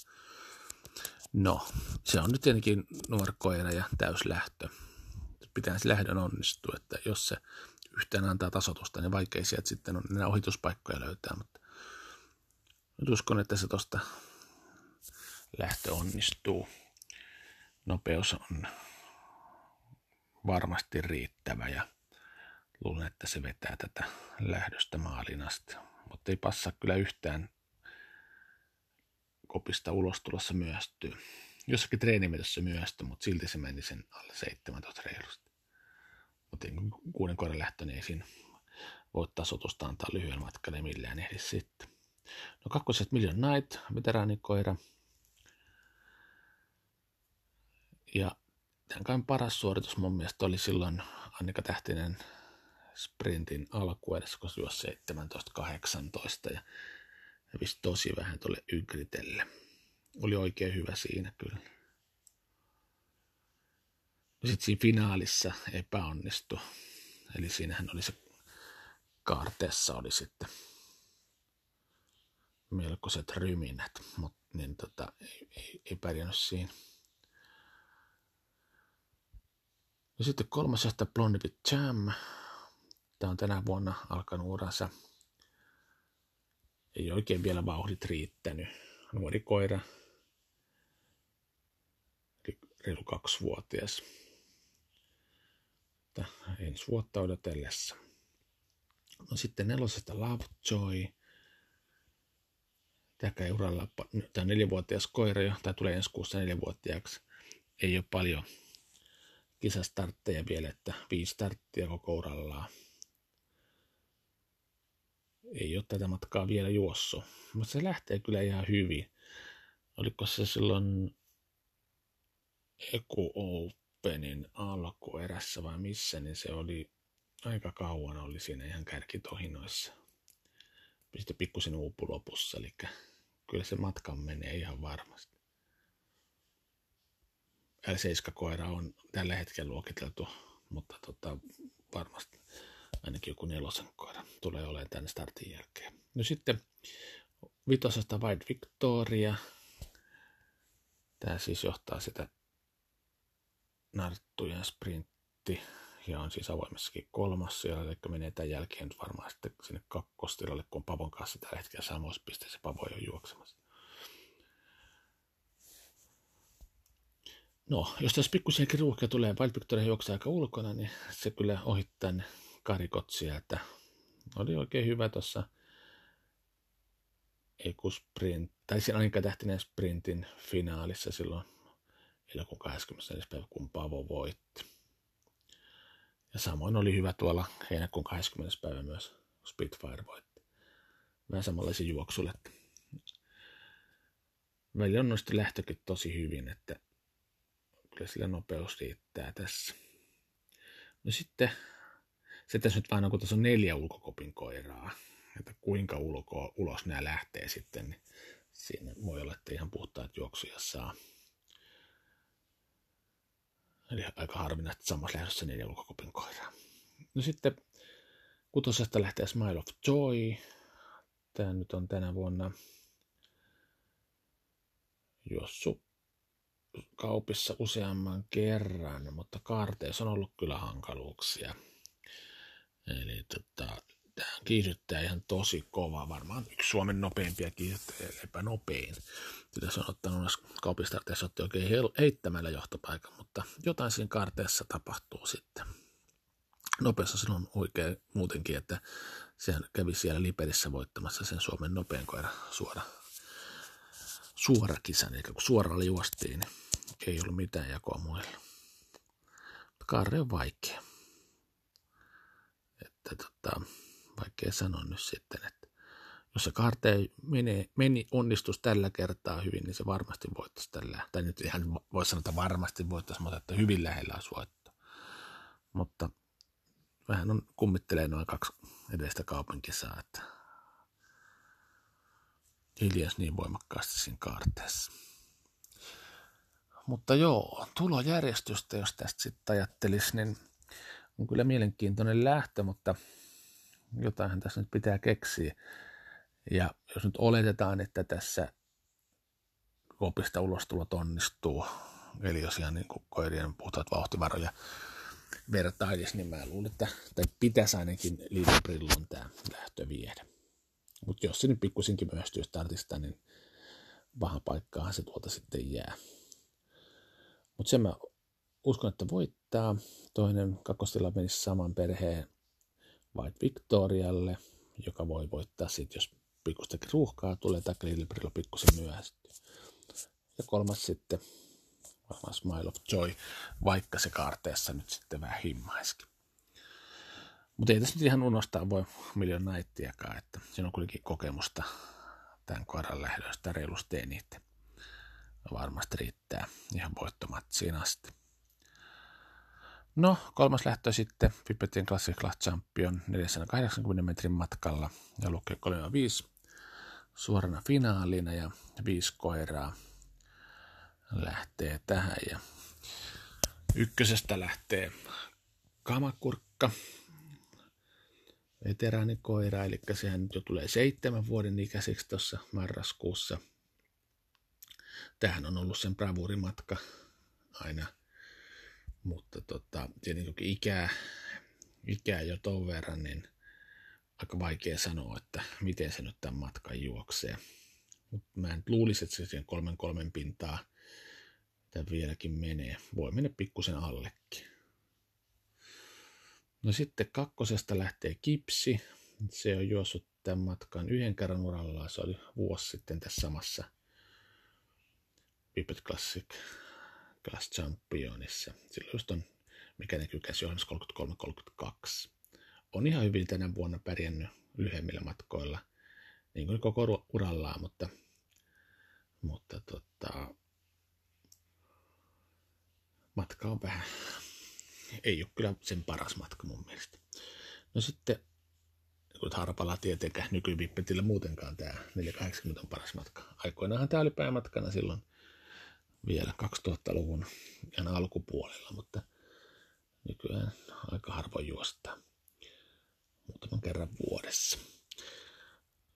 No, se on nyt tietenkin nuorkoina ja täyslähtö. Pitää se lähdön onnistua, että jos se yhtään antaa tasoitusta, niin vaikea sieltä sitten on enää ohituspaikkoja löytää, mutta nyt uskon, että se tuosta lähtö onnistuu. Nopeus on varmasti riittävä ja luulen, että se vetää tätä lähdöstä maaliin asti, mutta ei passaa kyllä yhtään kopista ulos tulossa myöhästyy. Jossakin treenimetossa myöhästyi, mutta silti se meni sen alle seitsemäntoista reilusti. Mutta kuuden koiran lähtö, niin ei siinä voi tasotusta antaa lyhyen matkalle millään ehdi sitten. No kakkoset Million Night, veteraanikoira. Ja tämän kai paras suoritus mun mielestä oli silloin Annika Tähtinen sprintin alkuedessä, kun juosi seitsemäntoista kahdeksantoista ja hävisi tosi vähän tuolle Ygrittelle. Oli oikein hyvä siinä kyllä. Sitten siinä finaalissa epäonnistui. Eli siinähän oli se kaarteessa oli sitten melkoiset ryminät, mutta niin tota, ei, ei, ei pärjännyt siinä. Ja sitten kolmas johtaa Blondie Jam. Tämä on tänä vuonna alkanut uransa. Ei oikein vielä vauhdit riittänyt. Nuori koira. reilu kaksivuotias. Mutta ensi vuotta odotellessa. No sitten nelosesta Love Joy. Tämäkään ei uralla, tämä on nelivuotias koira jo, tai tulee ensi kuussa nelivuotiaaksi. Ei ole paljon kisastartteja vielä, että viisi starttia koko urallaan. Ei ole tätä matkaa vielä juossut, mutta se lähtee kyllä ihan hyvin. Oliko se silloin Eku Openin alkuerässä vai missä, niin se oli aika kauan oli siinä ihan kärkitohinoissa. Sitten pikkusen uupu lopussa, eli kyllä se matkan menee ihan varmasti. L seitsemän-koira on tällä hetkellä luokiteltu, mutta tota, varmasti ainakin joku nelosen koira tulee olemaan tämän startin jälkeen. No sitten vitosesta White Victoria. Tämä siis johtaa sitä narttujen sprintti ja on siis avoimessakin kolmas siellä, eli menee tämän jälkeen nyt varmaan sitten sinne kakkostilalle, kun on Pavon kanssa tällä hetkellä samoissa pisteissä. Pavo ei ole juoksemassa. No, jos tässä pikkusenkin ruuhkia tulee, Wild Victoria juoksee aika ulkona, niin se kyllä ohittaa ne karikot sieltä. Oli oikein hyvä tuossa ekusprint, tai siinä aikatähtinen sprintin finaalissa silloin elokuun kahdeskymmenesneljäs päivä, kun Pavo voitti. Ja samoin oli hyvä tuolla heinäkuun kahdeskymmenes päivä myös Spitfire voitti. Vähän samanlaisia juoksulle. Välillä on noista lähtökin tosi hyvin, että kyllä sillä nopeus riittää tässä. No sitten, se tässä nyt vaan on, kun tässä on neljä ulkokopin koiraa, että kuinka ulko, ulos nämä lähtee sitten, niin siinä voi olla, että ihan puhtaat juoksuja saa. Eli aika harvinaista samassa lähdössä neljä ulkokopin koiraa. No sitten kutosesta lähtee Smile of Joy. Tämä nyt on tänä vuonna juossut kaupissa useamman kerran, mutta kaarteissa on ollut kyllä hankaluuksia. Eli tota, tämä kiihdyttää ihan tosi kovaa. Varmaan yksi Suomen nopeimpia kiihdyttää, epänopein. Tässä on ottanut myös kaupistarteessa otti oikein heittämällä johtopaikan, mutta jotain siinä kaarteessa tapahtuu sitten. Nopeus on silloin oikein muutenkin, että se kävi siellä Liperissä voittamassa sen Suomen nopein koira suora, suora kisan. Eli kun suoralla juostiin, niin ei ollut mitään jakoa muille. Kaarre on vaikea. Että tota, vaikea sanoa nyt sitten, että jos se kaarteen menee, meni onnistus tällä kertaa hyvin, niin se varmasti voittaisi tällä. Tai nyt ihan voisi sanoa, että varmasti voittaisi, mutta että hyvin lähellä olisi voittaa. Mutta vähän on, kummittelee noin kaksi edestä kaupunkisaa, että hiljaisi niin voimakkaasti siinä kaarteessa. Mutta joo, tulojärjestystä, jos tästä sitten ajattelisi, niin on kyllä mielenkiintoinen lähtö, mutta jotainhan tässä nyt pitää keksiä. Ja jos nyt oletetaan, että tässä kopista ulostulot onnistuu, eli jos ihan niin kuin koirien puhtaat vauhtivaroja vertailisi, niin mä luulen, että tai pitäisi ainakin liideprillon tämä lähtö viedä. Mutta jos se nyt pikkusinkin myöhästyy startista, niin pahan paikkaahan se tuolta sitten jää. Mutta sen mä uskon, että voittaa. Toinen kakkostila menisi saman perheen White Victorialle, joka voi voittaa sitten, jos pikkustakin ruuhkaa tulee tai Lillebrilla pikkusen myöhästyy. Ja kolmas sitten varmaan Smile of Joy, vaikka se kaarteessa nyt sitten vähän himmaisikin. Mutta ei tässä nyt ihan unostaa voi Million Nightiakaan, että siinä on kuitenkin kokemusta tämän koiran lähdöstä reilusti eniten. Varmasti riittää ihan voittomatsiin asti. No, kolmas lähtö sitten Pipetin Classic Last Champion neljäsataakahdeksankymmentä metrin matkalla ja lukee kolme viisi suorana finaalina ja viisi koiraa lähtee tähän ja ykkösestä lähtee Kamakurkka, veteraanikoira, eli sehän nyt jo tulee seitsemän vuoden ikäiseksi tuossa marraskuussa. Tämähän on ollut sen bravurimatka aina. Mutta tota, tietenkin ikää, ikää jo ton verran, niin aika vaikea sanoa, että miten se nyt tämän matkan juoksee. Mutta mä en luulisi, että se kolmen kolmen pintaa Tämä vieläkin menee. Voi mennä pikkusen allekin. No sitten kakkosesta lähtee Kipsi. Se on juossut tämän matkan yhden kerran urallaan. Se oli vuosi sitten tässä samassa Pipet Classic Class Championissa. Silloin just on, mikä näkyy käsijohdannus kolmekymmentäkolme kolmekymmentäkaksi. On ihan hyvin tänä vuonna pärjännyt lyhyemmillä matkoilla, niin kuin koko urallaan, mutta, mutta tota, matka on vähän, ei ole kyllä sen paras matka mun mielestä. No sitten, kun harpalla tietenkään nykyvippetillä muutenkaan tämä neljä kahdeksankymmentä on paras matka. Aikoinaanhan tämä oli päämatkana silloin vielä kaksituhattaluvun ihan alkupuolella, mutta nykyään aika harvoin juostaa. Muutaman kerran vuodessa.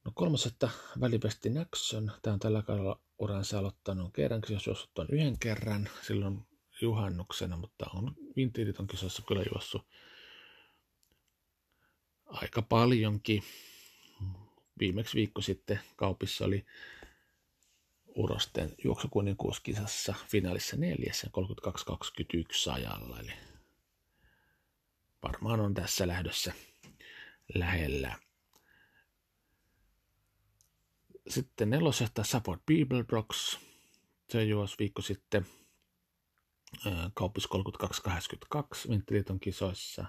No kolmosetta Välipestin X. Tämä on tällä kaudella uransa aloittanut kerran, jos juossut on yhden kerran silloin juhannuksena, mutta on vintiitit on kisossa kyllä juossut aika paljonkin. Viimeksi viikko sitten Kaupissa oli Urosten juoksukuninkuuskisassa finaalissa neljässä kolmekymmentäkaksi kaksikymmentäyksi ajalla, eli varmaan on tässä lähdössä lähellä. Sitten nelosesta Support People Brox. Se juosi viikko sitten Kaupissa kolmekymmentäkaksi kahdeksankymmentäkaksi Vinttiliiton kisoissa.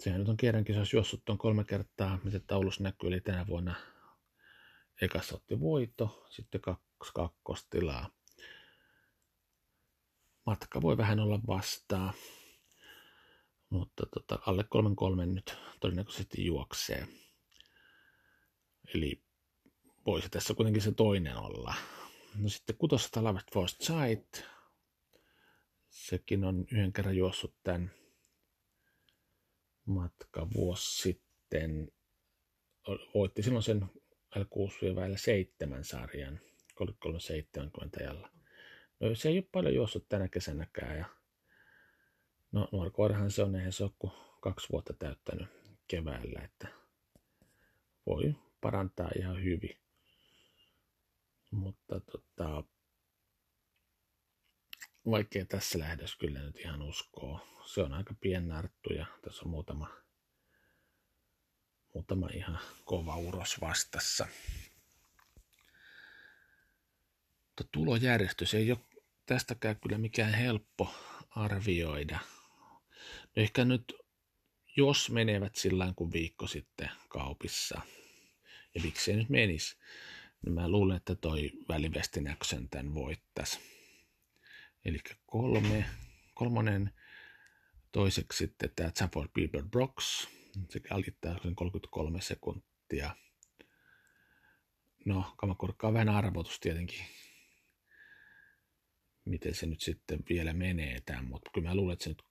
Sehän nyt on kierran kisoissa juossut tuon kolme kertaa, mitä taulussa näkyy. Eli tänä vuonna ekassa otti voito, sitten kaksi kakkostilaa. Matka voi vähän olla vastaa. Mutta tota, alle kolmen kolmen nyt todennäköisesti juoksee. Eli voisi tässä kuitenkin se toinen olla. No sitten kutosta Love First Sight. Sekin on yhden kerran juossut tämän matka vuosi sitten. Voitti silloin sen L kuusi seitsemän sarjan kolmekymmentäkolme seitsemänkymmentä ajalla. No se ei ole paljon juossut tänä kesänäkään ja no nuorkoirahan se on, eihän se ole kuin kaksi vuotta täyttänyt keväällä, että voi parantaa ihan hyvin. Mutta tota, vaikea tässä lähdössä kyllä nyt ihan uskoa. Se on aika piennarttu ja tässä on muutama, muutama ihan kova uros vastassa. Mutta tulojärjestys ei ole tästäkään kyllä mikään helppo arvioida. No ehkä nyt, jos menevät sillä kuin viikko sitten Kaupissa, ja miksei nyt menisi, niin mä luulen, että toi Välipestinäksön tämän voittaisi. Eli kolme, kolmonen, toiseksi sitten tämä Zafford Bieber Brox, sekä alittaa kolmekymmentäkolme sekuntia. No, Kamakurkka on vähän arvotus tietenkin. Miten se nyt sitten vielä menee tämän, mutta kyllä mä luulen, että se nyt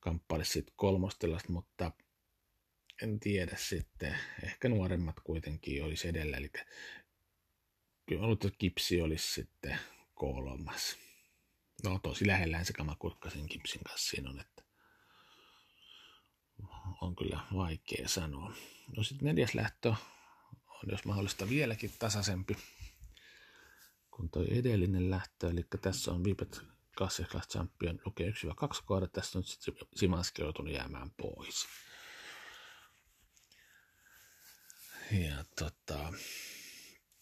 kamppailisi sitten kolmostilasta, mutta en tiedä sitten, ehkä nuoremmat kuitenkin olisi edellä, eli kyllä mä luulen, että Kipsi olisi sitten kolmas. No tosi lähellään se Kamakurkka sen Kipsin kanssa siinä on, että on kyllä vaikea sanoa. No sitten neljäs lähtö on jos mahdollista vieläkin tasaisempi kun tuo edellinen lähtö, eli tässä on Vipet Classic Class Champion lukee yksi kaksi kohdat, tässä on sitten Simanskille joutunut jäämään pois. Ja tota,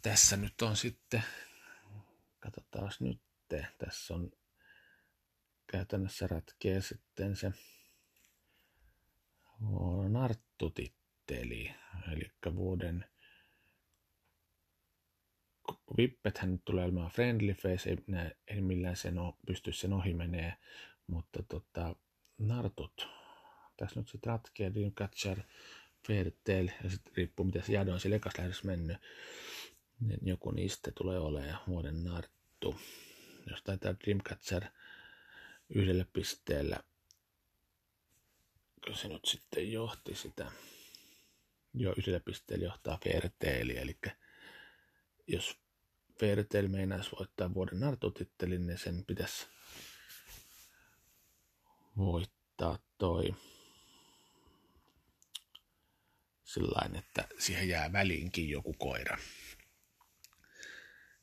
tässä nyt on sitten, katsotaan nyt, tässä on käytännössä ratkee sitten se Narttu-titteli, eli vuoden Vippethän nyt tulee olemaan Friendly Face, ei, ei millään sen o, pysty sen ohi menee, mutta tota, nartut, tässä nyt sitten ratkee, Dreamcatcher, Fair Tale, ja sitten riippuu mitä se jado on siellä ekassa lähdössä mennyt, niin joku niistä tulee olemaan vuoden narttu. Jos taitaa Dreamcatcher yhdellä pisteellä, kun se nyt sitten johti sitä, joo yhdellä pisteellä johtaa Fair Tale, eli jos Fertile meinaisi voittaa vuoden nartutittelin, niin sen pitäisi voittaa toi sillain, että siihen jää väliinkin joku koira.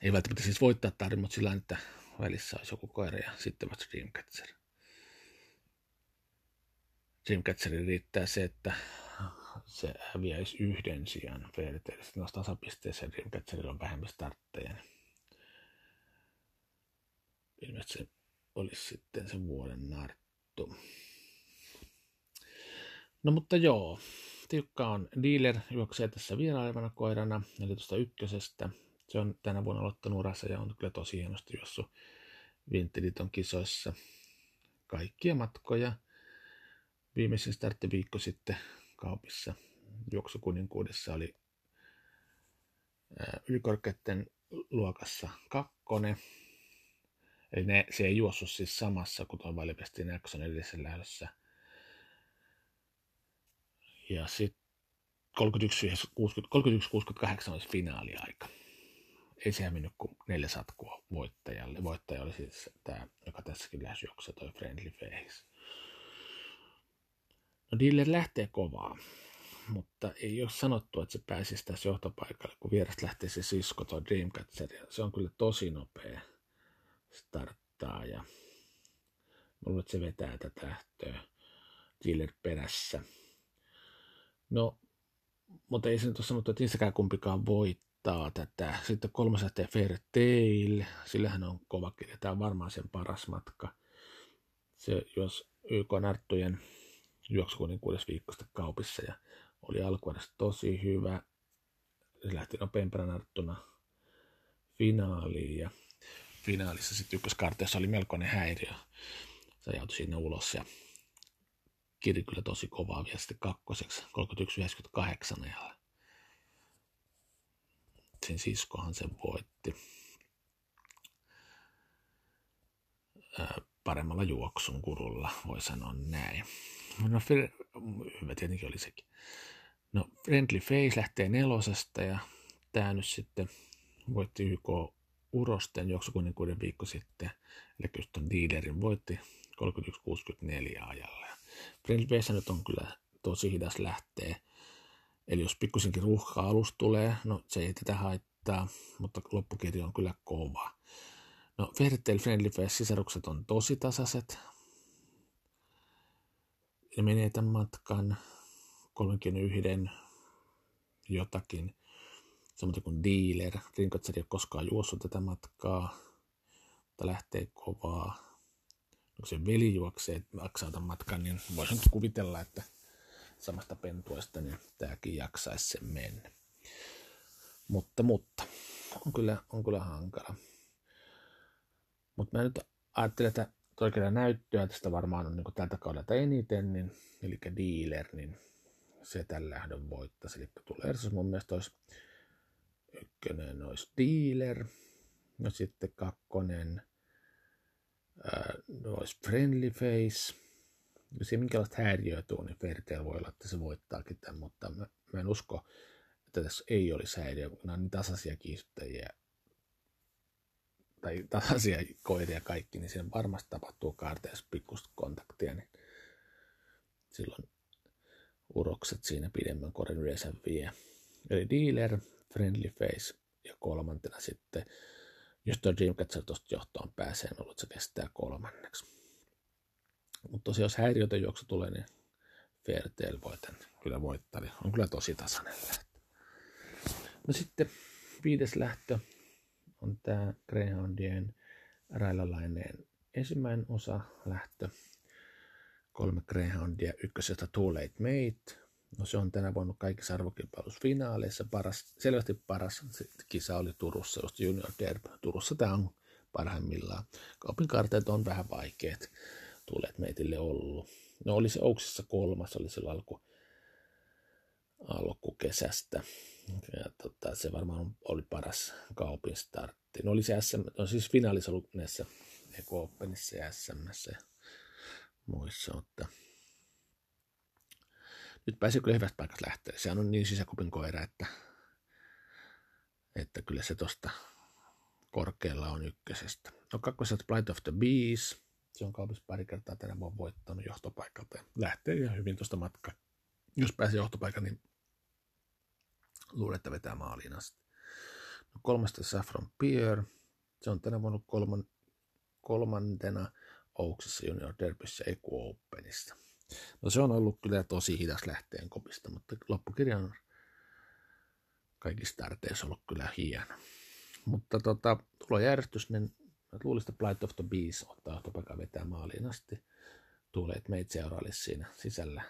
Ei välttämättä siis voittaa tarvitse, mutta sillä että välissä olisi joku koira ja sitten vasta Dreamcatcher. Dreamcatcherin riittää se, että se häviäisi yhden sijaan Fair Tale. Sitten nostaa tasapisteeseen ja Dreamcatcherilla on vähemmän startteja. Ilmeisesti se olisi sitten se vuoden narttu. No mutta joo, tiukka on Dealer, juoksee tässä vierailevana koirana, eli tuosta ykkösestä. Se on tänä vuonna aloittanut urassa ja on kyllä tosi hienosti juossut Vintiliiton kisoissa kaikkia matkoja. Viimeisin starttiviikko sitten Kaupissa juoksukuninkuudessa oli ylikorkeiden luokassa kakkonen. Eli ne, se ei juossut siis samassa kuin tuon Välipestin X edellisen lähdössä. Ja sitten kolmekymmentäyksi kuusikymmentäkahdeksan olisi finaaliaika. Ei sehän mennyt kuin neljä satkua voittajalle. Voittaja oli siis tämä, joka tässäkin lähes juoksee, toi Friendly Face. No Dealer lähtee kovaa, mutta ei ole sanottu, että se pääsisi tässä johtopaikalle, kun vierestä lähtee se sisko, toi Dreamcatcher. Se on kyllä tosi nopea starttaa ja mä luulen, että se vetää tätä tähtöä Dealer perässä. No, mutta ei se nyt ole sanottu, että niistäkään kumpikaan voittaa tätä. Sitten kolmas lähtee Fair Tale. Sillähän on kova kirja. Tämä on varmaan sen paras matka. Se, jos Y K-narttujen juoksukunnin kuudes viikosta Kaupissa ja oli alkuvuodesta tosi hyvä. Se lähti nopeampana narttuna finaaliin ja finaalissa sitten ykköskarteessa oli melkoinen häiriö. Se ajautui sinne ulos ja kiri kyllä tosi kovaa vielä sitten kakkoseksi, kolmekymmentäyksi yhdeksänkymmentäkahdeksan ajalla. Sen siskohan sen voitti Ää, paremmalla juoksun kurulla, voi sanoa näin. No, hyvä tietenkin oli sekin. No, Friendly Face lähtee nelosesta ja tämä nyt sitten voitti Y K Urosten juoksukunnin kuuden viikko sitten. Eli kyllä tuon Dealerin voitti kolmekymmentäyksi kuusikymmentäneljä ajalla. Friendly Face nyt on kyllä tosi hidas lähtee. Eli jos pikkuisenkin ruuhkaa alus tulee, no se ei tätä haittaa, mutta loppukirja on kyllä kova. No Fertile Friendly Face sisarukset on tosi tasaiset. Ne menee tämän matkan kolmekymmentäyksi jotakin. Samoin kuin Dealer. Dreamcatcher ei ole koskaan juossut tätä matkaa, mutta lähtee kovaa. Kun se veli juoksee jaksaa tämän matkan, niin voisin nyt kuvitella, että samasta pentuesta niin tämäkin jaksaisi sen mennä. Mutta, mutta on, kyllä, on kyllä hankala. Mutta mä nyt ajattelen, että oikeaa näyttöä tästä varmaan on niin tältä kaudelta eniten, niin, eli Dealer, niin se tämän lähdön voittaisi. Eli tulee Ersos mun mielestä olisi ykkönen olisi Dealer, no sitten kakkonen. Uh, olisi Friendly Face. Jos ei minkälaista häiriöituu, niin Fair Tale voi olla, että se voittaakin tämän, mutta mä, mä en usko, että tässä ei olisi häiriö, kun nämä on niin tasaisia kiihdyttäjiä tai tasaisia koiria kaikki, niin siinä varmasti tapahtuu kaarteessa pikkuista kontaktia, niin silloin urokset siinä pidemmän korin yleensä vie. Eli Dealer, Friendly Face ja kolmantena sitten jos tuo Dreamcatcher tuosta johtoon pääsee, niin ollut, se kestää kolmanneksi. Mutta tosiaan, jos häiriötä juoksu tulee, niin Fair Tale voi tämän kyllä voittaa. Niin on kyllä tosi tasainen lähtö. No sitten viides lähtö on tämä Greyhoundien Raila Laineen ensimmäinen osa lähtö. Kolme Greyhoundia ykkösestä Too Late Mate. No se on tänä vuonna kaikissa arvokilpailusfinaaleissa paras, selvästi paras kisa oli Turussa, just Junior Derby. Turussa tämä on parhaimmillaan. Kaupin karteet on vähän vaikeat, tulet meitille ollut. No oli se Ouksissa kolmas, oli silloin alku, alkukesästä. Ja tota, se varmaan oli paras Kaupin startti. No oli se S M, no siis finaalissa ollut näissä Eko Openissa ja S M:ssä ja muissa, mutta nyt pääsee kyllä hyvästä paikasta lähteä. Sehän on niin sisäkupin koira, että, että kyllä se tuosta korkealla on ykkösestä. No kakkoselta Bright of the Bees. Se on Kaupissa pari kertaa tänä vuonna voittanut johtopaikalta. Lähtee ihan hyvin tuosta matkaa. Jos pääsee johtopaikan, niin luulen, että vetää maaliin asti. Kolmesta Saffron Pier. Se on tänä vuonna kolman, kolmantena Ouksessa Junior Derbyssä Eku Openista. No se on ollut kyllä tosi hidas lähteen kopista, mutta loppukirja on kaikista tarteissa ollut kyllä hieno. Mutta tota, tulojärjestys, niin luulista Bright of the Beast ottaa topakaan vetää maaliin asti. Too Late Mate seuraili siinä sisällä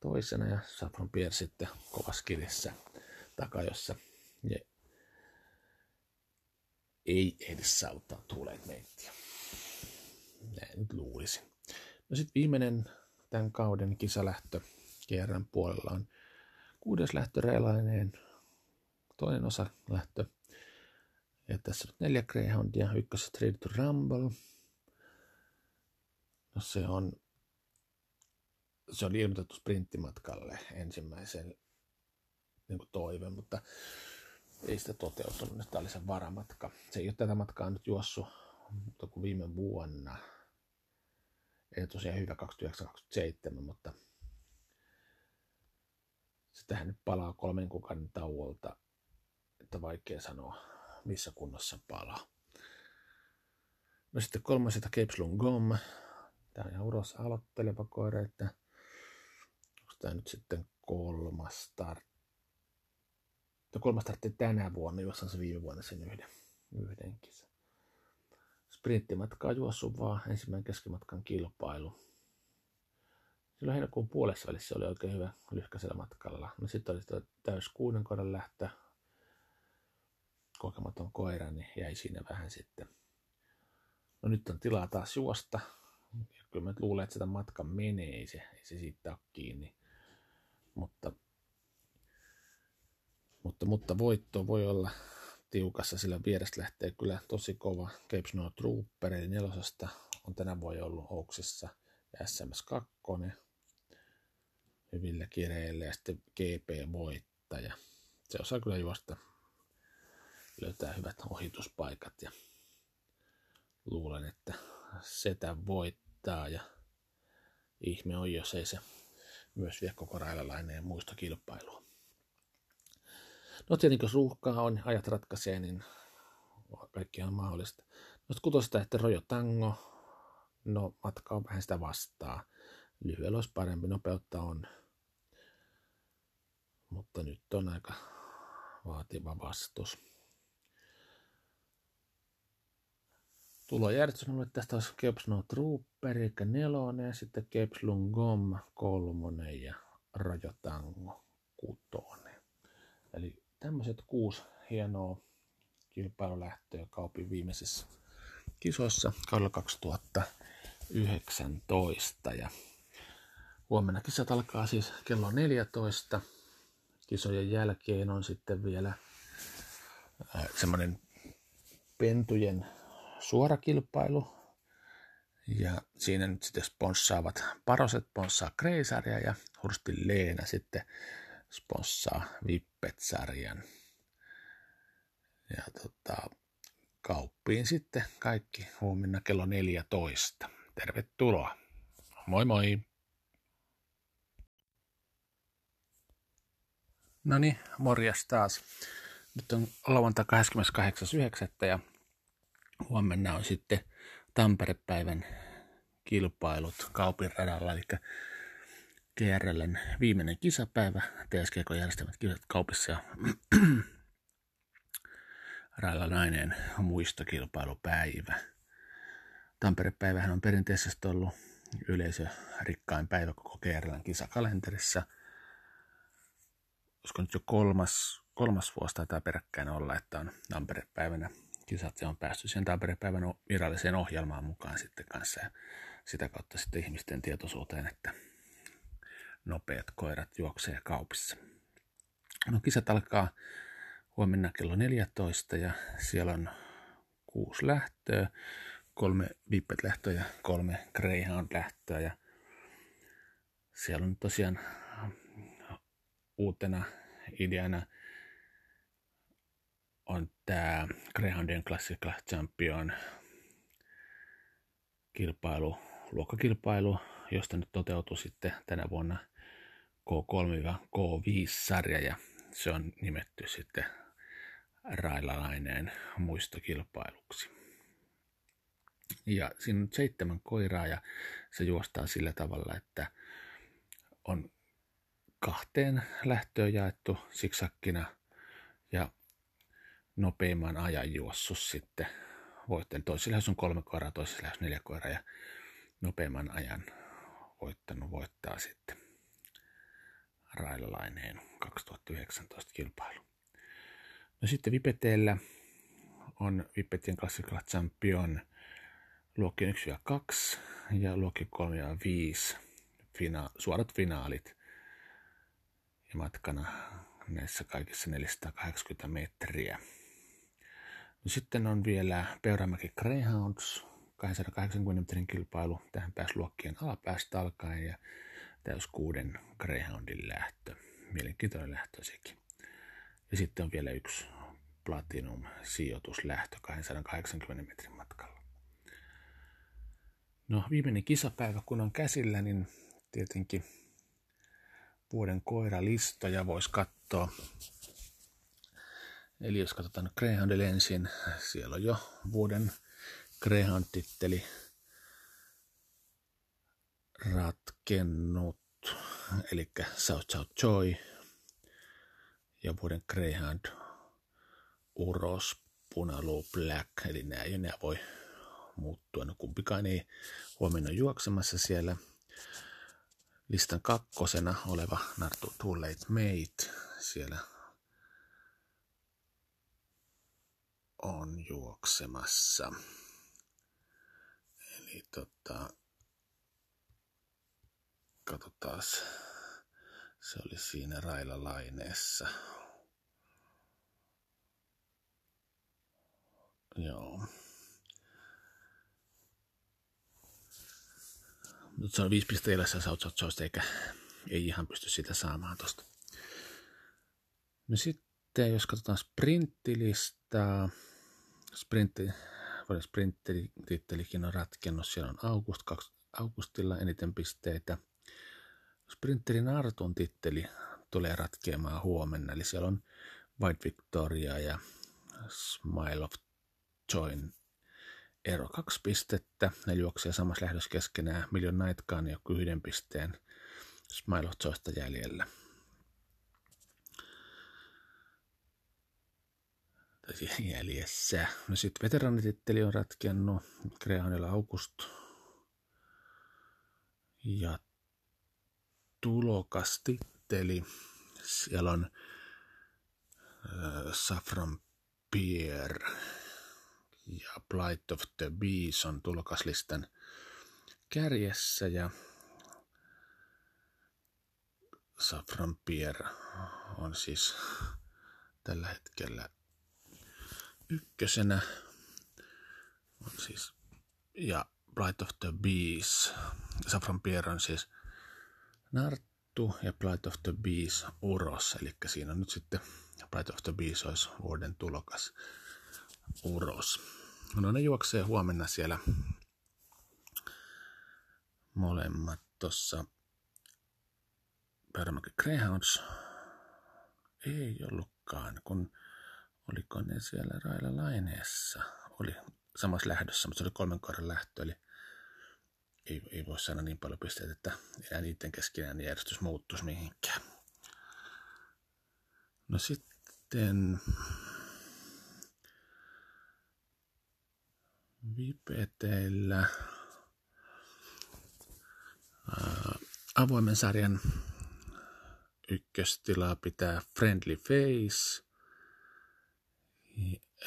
toisena ja Saffron Pier sitten kovassa kirjassa takajossa. Ja ei edes saavuttaa Too Late Matea. Näin nyt luulisin. No sitten viimeinen tämän kauden kisalähtö G R:n puolella on kuudes lähtö Raila Laineen toinen osa lähtö. Ja tässä on neljä Greyhoundia, ykkös Street to Rumble. No se on, se oli ilmoitettu sprinttimatkalle ensimmäisen niin kuin toive, mutta ei sitä toteutunut. Tämä oli se varamatka. Se ei ole tätä matkaa nyt juossut, mutta kuin viime vuonna. Ei tosiaan hyvä kaksikymmentäyhdeksän kaksikymmentäseitsemän, mutta sitähän nyt palaa kolmen kuukauden tauolta, että vaikea sanoa, missä kunnossa palaa. No sitten kolmasesta Cape's Lungom. Tämä on ihan uros aloitteleva koira, että onko tämä nyt sitten kolmas start. No kolmas startti tänä vuonna, juossaan se viime vuonna sen yhden, yhden kisan. Sprinttimatkaa juossut vaan ensimmäinen keskimatkan kilpailu. Silloin heinäkuun puolessa välissä oli oikein hyvä lyhkäisellä matkalla. No sitten oli täys kuuden koiran lähtö. Kokematon koira, niin jäi siinä vähän sitten. No nyt on tilaa taas juosta. Kyllä mä luulen, että sitä matka menee, ei se, ei se siitä ole kiinni. Mutta... Mutta, mutta voitto voi olla tiukassa, sillä vierestä lähtee kyllä tosi kova Cape's Snow Trooper, eli nelosasta on tänä vuonna ollut Ouksessa ja S M S kaksi hyvillä kireillä ja sitten G P-voittaja. Se osaa kyllä juosta, löytää hyvät ohituspaikat ja luulen, että setä voittaa ja ihme on, jos ei se myös vie koko Raila Laineen muista kilpailua. No tietenkin, jos ruuhkaa on, ajat ratkaisee, niin kaikki on mahdollista. No kutosta, että Rojo Tango, no matka on vähän sitä vastaa. Lyhyellä olisi parempi, nopeutta on. Mutta nyt on aika vaativa vastus. Tulojärjestys on, että tästä olisi Cape's Snow Trooper, eli nelonen, sitten Cape's Lungom kolmonen ja Rojo Tango kutonen. Eli tämmöiset kuusi hienoa kilpailulähtöä Kaupin viimeisissä kisoissa kaudella kaksituhattayhdeksäntoista. Ja huomenna kisat alkaa siis kello neljätoista. Kisojen jälkeen on sitten vielä semmoinen pentujen suorakilpailu. Ja siinä nyt sitten sponssaavat Paroset, sponssaa Kreisaria ja Hurstin Leena sitten sponssaa Vippet-sarjan. Ja tota, kauppiin sitten kaikki huomenna kello neljätoista. Tervetuloa. Moi moi. No niin, morjes taas. Nyt on lauantai kahdeskymmeneskahdeksas yhdeksättä ja huomenna on sitten Tampere-päivän kilpailut Kaupin radalla, eli G R:n viimeinen kisapäivä, T S K:n järjestämät kisat Kaupissa ja Raila Laineen muistokilpailupäivä. Tampere-päivähän on perinteisesti ollut yleisörikkain päivä koko G R:n kisakalenterissa. Olisiko nyt jo kolmas, kolmas vuosi taitaa peräkkäin olla, että on Tampere-päivänä kisat ja on päästy sen Tampere-päivän viralliseen ohjelmaan mukaan sitten kanssa ja sitä kautta sitten ihmisten tietoisuuteen, että nopeat koirat juoksee Kaupissa. No kisat alkaa huomenna kello neljätoista ja siellä on kuusi lähtöä, kolme Vippet-lähtöä ja kolme Greyhound-lähtöä. Ja siellä on tosiaan uutena ideana on tämä Greyhoundien Classical Champion kilpailu, luokkakilpailu, josta nyt toteutui sitten tänä vuonna K kolme K viisi sarja ja se on nimetty sitten Raila Laineen muistokilpailuksi. Ja siinä on seitsemän koiraa ja se juostaa sillä tavalla, että on kahteen lähtöön jaettu siksakkina ja nopeimman ajan juossut sitten voitteen. Toisilla on kolme koiraa, toisilla on neljä koiraa ja nopeimman ajan voittanut voittaa sitten Raila Laineen kaksituhattayhdeksäntoista kilpailu. No sitten Vipeteellä on Vipetien klassikalla Champion luokkien yksi ja kaksi ja luokkien kolme ja viisi fina- suorat finaalit. Ja matkana näissä kaikissa neljäsataakahdeksankymmentä metriä. No sitten on vielä Peuramäki Greyhounds, kaksisataakahdeksankymmentä metrin kilpailu. Tähän pääsi luokkien alapäästä alkaen ja täys kuuden Greyhoundin lähtö. Mielenkiintoinen lähtö sekin. Ja sitten on vielä yksi Platinum-sijoituslähtö kaksisataakahdeksankymmentä metrin matkalla. No viimeinen kisapäivä kun on käsillä, niin tietenkin vuoden koiralistoja voisi katsoa. Eli jos katsotaan Greyhoundin ensin, siellä on jo vuoden Greyhound-titteli ratkennut, eli South Joy. Ja vuoden Greyhound, Uros, Punaluu Black, eli nämä ei enää voi muuttua. No kumpikaan ei huomenna juoksemassa siellä. Listan kakkosena oleva Nartu Too Late Mate siellä on juoksemassa. Eli tota, katsotaas. Se oli siinä Raila Laineessa. Joo. Mutta se on viisi pistettä edessä South-Joysta, eikä ei ihan pysty sitä saamaan tosta. No sitten, jos katsotaan sprinttilistaa. Sprintti, sprinttittelikin on ratkennut. Siellä on August, kaksi, Augustilla eniten pisteitä. Sprinterin Artun titteli tulee ratkeamaan huomenna, eli siellä on White Victoria ja Smile of Joyn ero kaksi pistettä. Ne juoksee samassa lähdössä keskenään. Million Nightkaan ei ole yhden pisteen Smile of Joysta jäljellä. Jäljessä. No sitten veteranititteli on ratkennut. Greyhoundilla August. Ja tulokastitteli. Siellä on äh, Saffron Pier ja Bright of the Bees on tulokaslistan kärjessä ja Saffron Pier on siis tällä hetkellä ykkösenä on siis, ja Bright of the Bees. Saffron Pier on siis Narttu ja Plight of the Beast Uros, eli siinä on nyt sitten Plight of the Beast olisi vuoden tulokas Uros. No ne juoksee huomenna siellä molemmat tuossa Peuramäki Greyhounds. Ei ollutkaan, kun oliko ne siellä Raila Laineessa. Oli samassa lähdössä, mutta se oli kolmen koiran lähtö, eli Ei, ei voi saada niin paljon pisteitä, että enää niiden keskenään järjestys muuttuisi mihinkään. No sitten Vipeteillä Ää, avoimen sarjan ykköstilaa pitää Friendly Face,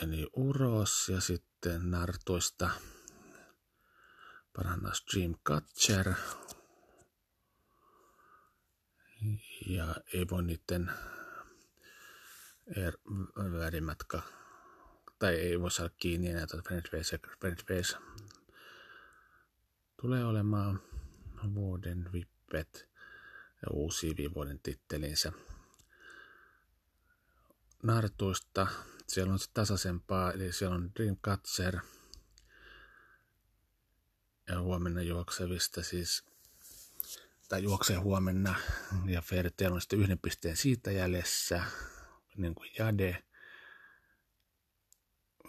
eli Uros, ja sitten Nartuista parannas Dreamcatcher. Ja ei voi niiden er, välimatka, tai ei voi saada kiinni enää tuota Friendface. Tulee olemaan vuoden vippet ja uusi vuoden tittelinsä. Nartuista siellä on tasaisempaa, eli siellä on Dreamcatcher. Ja huomenna juoksevista siis, tai juoksee huomenna, ja Fair Tale on sitten yhden pisteen siitä jäljessä, niin kuin Jade.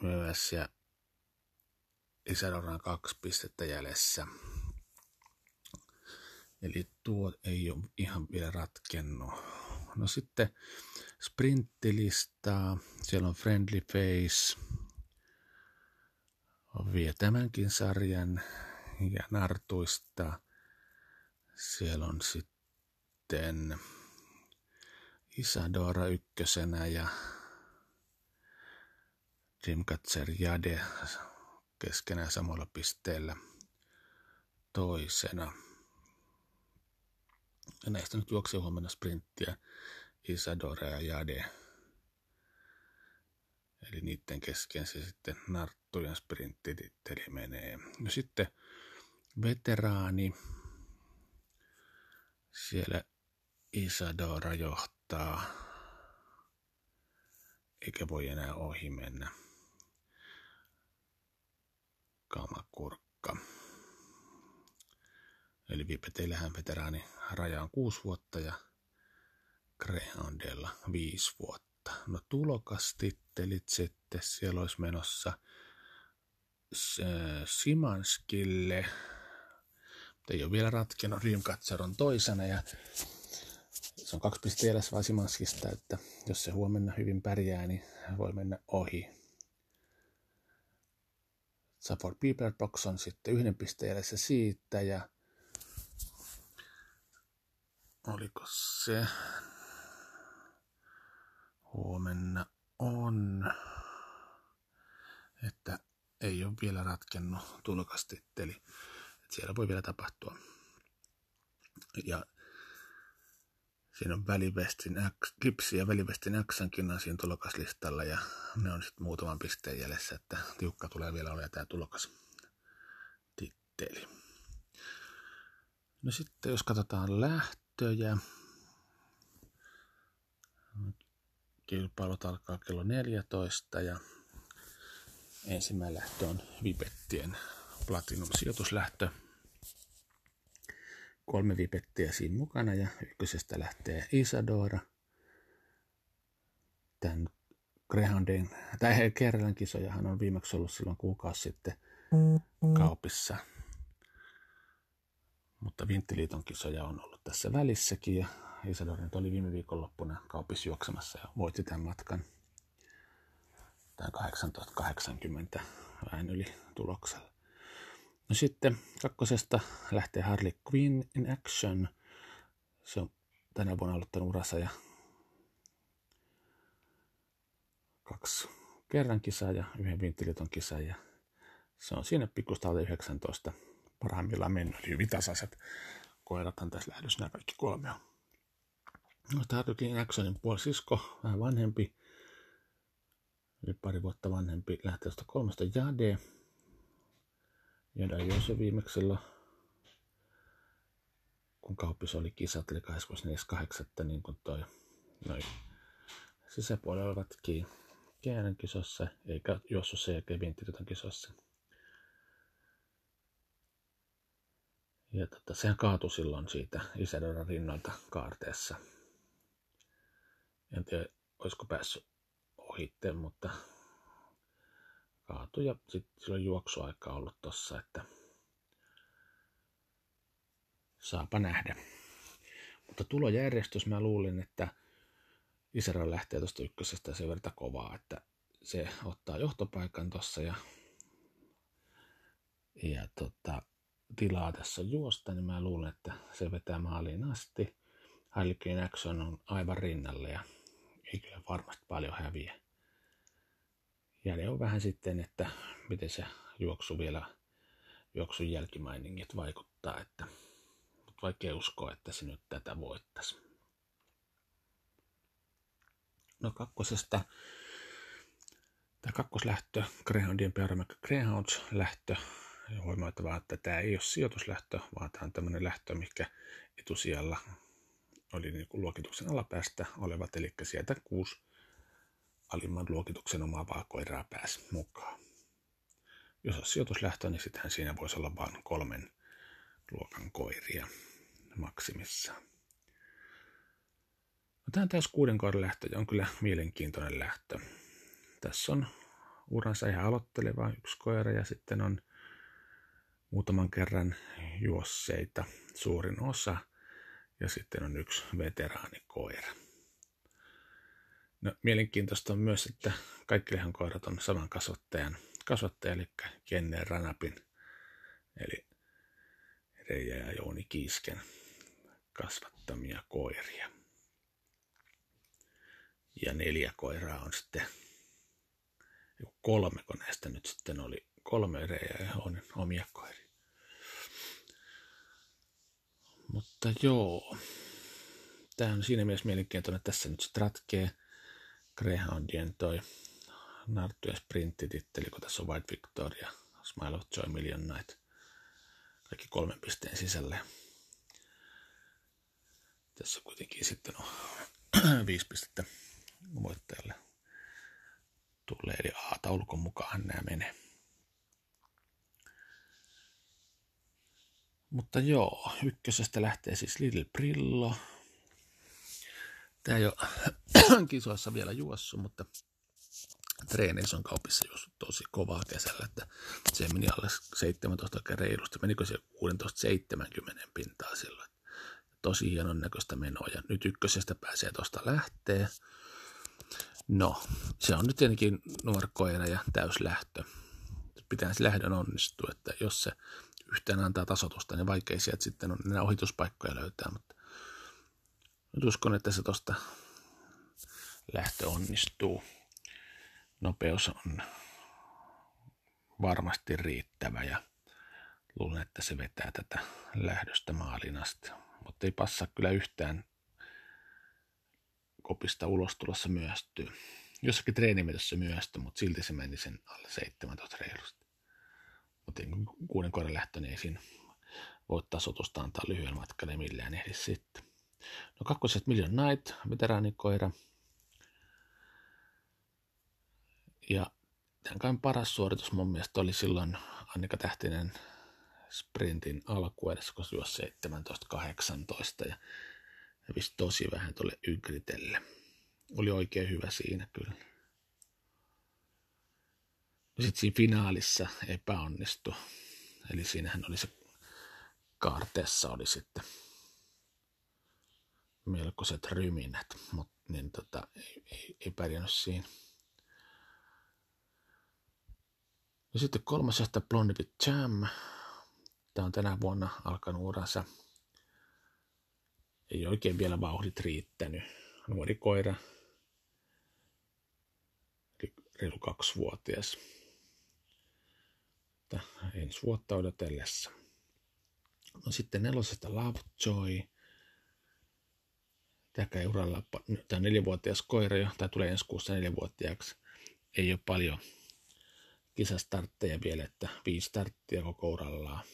myös ja Isadora on kaksi pistettä jäljessä. Eli tuo ei ole ihan vielä ratkennut. No sitten sprinttilistaa. Siellä on Friendly Face. Vie tämänkin sarjan ja nartuista. Siellä on sitten Isadora ykkösenä ja Dreamcatcher Jade keskenään samalla pisteellä toisena. Ja näistä nyt juoksee huomenna sprinttiä Isadora ja Jade. Eli niiden kesken se sitten narttujen sprinttititteli menee. No sitten veteraani. Siellä Isadora johtaa. Eikä voi enää ohi mennä. Kamakurkka. Eli Viipeteillähän veteraani raja on kuusi vuotta ja Greyhoundella viisi vuotta. No tulokastittelit sitten, siellä olisi menossa Simanskille. Mutta ei ole vielä ratkennut, Dreamcatcher on toisena ja se on kaksi pistettä jäljessä vaan Simanskista, että jos se huomenna hyvin pärjää, niin voi mennä ohi. Saffron Pier Box on sitten yhden pisteen jäljessä siitä ja oliko se? Huomenna on. Että ei ole vielä ratkennut tulokastitteli. Että siellä voi vielä tapahtua. Ja siinä on Välipestin X, Kipsi ja Välipestin Xankin on siinä tulokaslistalla. Ja ne on sitten muutaman pisteen jäljessä. Että tiukka tulee vielä olemaan tämä tulokastitteli. No sitten jos katsotaan lähtö. Ja kilpailut alkaa kello neljätoista ja ensimmäinen lähtö on Vipettien Platinum-sijoituslähtö. Kolme Vipettiä siinä mukana ja ykkösestä lähtee Isadora. Tämän Greyhoundin, tai Kerrelän kisojahan on viimeksi ollut silloin kuukausi sitten kaupissa. Mutta Vinttiliiton kisoja on ollut tässä välissäkin ja Isadora nyt oli viime viikonloppuna kaupissa juoksemassa ja voitti tämän matkan. Tämä kahdeksantoista kahdeksankymmentä vähän yli tuloksella. No sitten kakkosesta lähtee Harley Quinn in Action. Se on tänä vuonna aloittanut urassa ja kaksi kerran kisaa ja yhden Vinttiliiton kisaa ja se on siinä pikkusta alle yhdeksäntoista. Parhaimmillaan mennyt hyvin tasaiset. Koirathan tässä lähdössä nämä kaikki kolme on. No, Tartukin Actionin puolisisko, vähän vanhempi. Yli pari vuotta vanhempi. Lähtee tuosta kolmesta Jade. Jade ajoi se viimeksellä. Kun kaupissa oli kisat, eli kahdeskymmenesneljäs kahdeksatta niin kuin toi noin sisäpuolella olevatkin Käänen kisossa, eikä juossut sen jälkeen Vinttiliiton kisossa. Ja totta, sehän kaatui silloin siitä Isadoran rinnalta kaarteessa. En tiedä, olisiko päässyt ohitteen, mutta kaatui ja sitten silloin juoksuaika ollut tossa, että saapa nähdä. Mutta tulojärjestys mä luulin, että Isadora lähtee tuosta ykkösestä sen verran kovaa, että se ottaa johtopaikan tossa ja, ja tota... tilaa tässä juosta, niin mä luulen, että se vetää maaliin asti. Harlequin Action on aivan rinnalle ja ei kyllä varmasti paljon häviä. Ja ne on vähän sitten, että miten se juoksu vielä, juoksun jälkimainingit vaikuttaa, että mutta vaikea uskoa, että se nyt tätä voittaisi. No kakkosesta, tämä kakkoslähtö, Greyhoundien Peuramäkkä Greyhounds lähtö. Ja huomattavaa, että tämä ei ole sijoituslähtö, vaan tämä on tämmöinen lähtö, mikä etusijalla oli niin kuin luokituksen alapäästä olevat, eli sieltä kuusi alimman luokituksen omaavaa koiraa pääsi mukaan. Jos on sijoituslähtö, niin sittenhän siinä voisi olla vain kolmen luokan koiria maksimissaan. No, tämä on täys kuuden koiran lähtö ja on kyllä mielenkiintoinen lähtö. Tässä on uransa ihan aloitteleva yksi koira ja sitten on muutaman kerran juosseita suurin osa ja sitten on yksi veteraanikoira. No, mielenkiintoista on myös, että kaikkihan koirat on saman kasvattajan kasvattaja, eli Jenne Ranapin, eli Reija ja Jouni Kiisken kasvattamia koiria. Ja neljä koiraa on sitten, kolme kun näistä nyt sitten oli, kolme Reijaa ja on omia koiria. Mutta joo, tämä on siinä mielessä mielenkiintoinen, tässä nyt sitten ratkee Greyhoundien toi Nartu ja Sprintti-titteli, kun tässä on White Victoria, Smile of Joy, Million Night, kaikki kolmen pisteen sisälle. Tässä on kuitenkin sitten no, viisi pistettä voittajalle tulee, eli A-taulukon mukaan nämä menee. Mutta joo, ykkösestä lähtee siis Little Brillo. Tämä ei ole kisoissa vielä juossut, mutta treeneissä on kaupissa juossut tosi kovaa kesällä, että se meni alle seitsemäntoista oikein reilusti. Menikö se kuusitoista seitsemänkymmentä pintaa silloin? Tosi hienon näköistä menoa ja nyt ykkösestä pääsee tuosta lähtee. No, se on nyt tietenkin nuorkoina ja täyslähtö. Pitää se lähdön onnistua, että jos se yhtään antaa tasotusta, niin vaikea sieltä sitten on enää ohituspaikkoja löytää, mutta nyt uskon, että se tuosta lähtö onnistuu. Nopeus on varmasti riittävä ja luulen, että se vetää tätä lähdöstä maalin asti. Mutta ei passaa kyllä yhtään kopista ulos tulossa myöhästyy. Jossakin treenimetossa myöhästyy, mutta silti se meni sen alle seitsemäntoista reilusti. Mutta kuuden koiran lähtö, niin ei siinä voi tasotusta antaa lyhyen matkalle millään ehdi sitten. No kakkoset Million Night, veteraanikoira. Ja tämän kai paras suoritus mun mielestä oli silloin Annika Tähtinen sprintin alkuedessä, kun juosi seitsemäntoista kahdeksantoista ja hävisi tosi vähän tuolle Ygritelle. Oli oikein hyvä siinä kyllä. No sitten siinä finaalissa epäonnistui. Eli siinähän oli se kaarteessa oli sitten melkoiset ryminät, mutta niin tota, ei, ei, ei pärjännyt siinä. Ja sitten kolmas johtaa Blondie Jam. Tämä on tänä vuonna alkanut uransa. Ei oikein vielä vauhdit riittänyt. Nuori koira. Reilu kaksivuotias. Mutta ensi vuotta odotellessa. No sitten nelosesta Love Joy. Tämä uralla, tämä on neljävuotias koira jo, tai tulee ensi kuussa neljävuotiaaksi. Ei ole paljon kisastartteja vielä, että viisi starttia koko urallaan.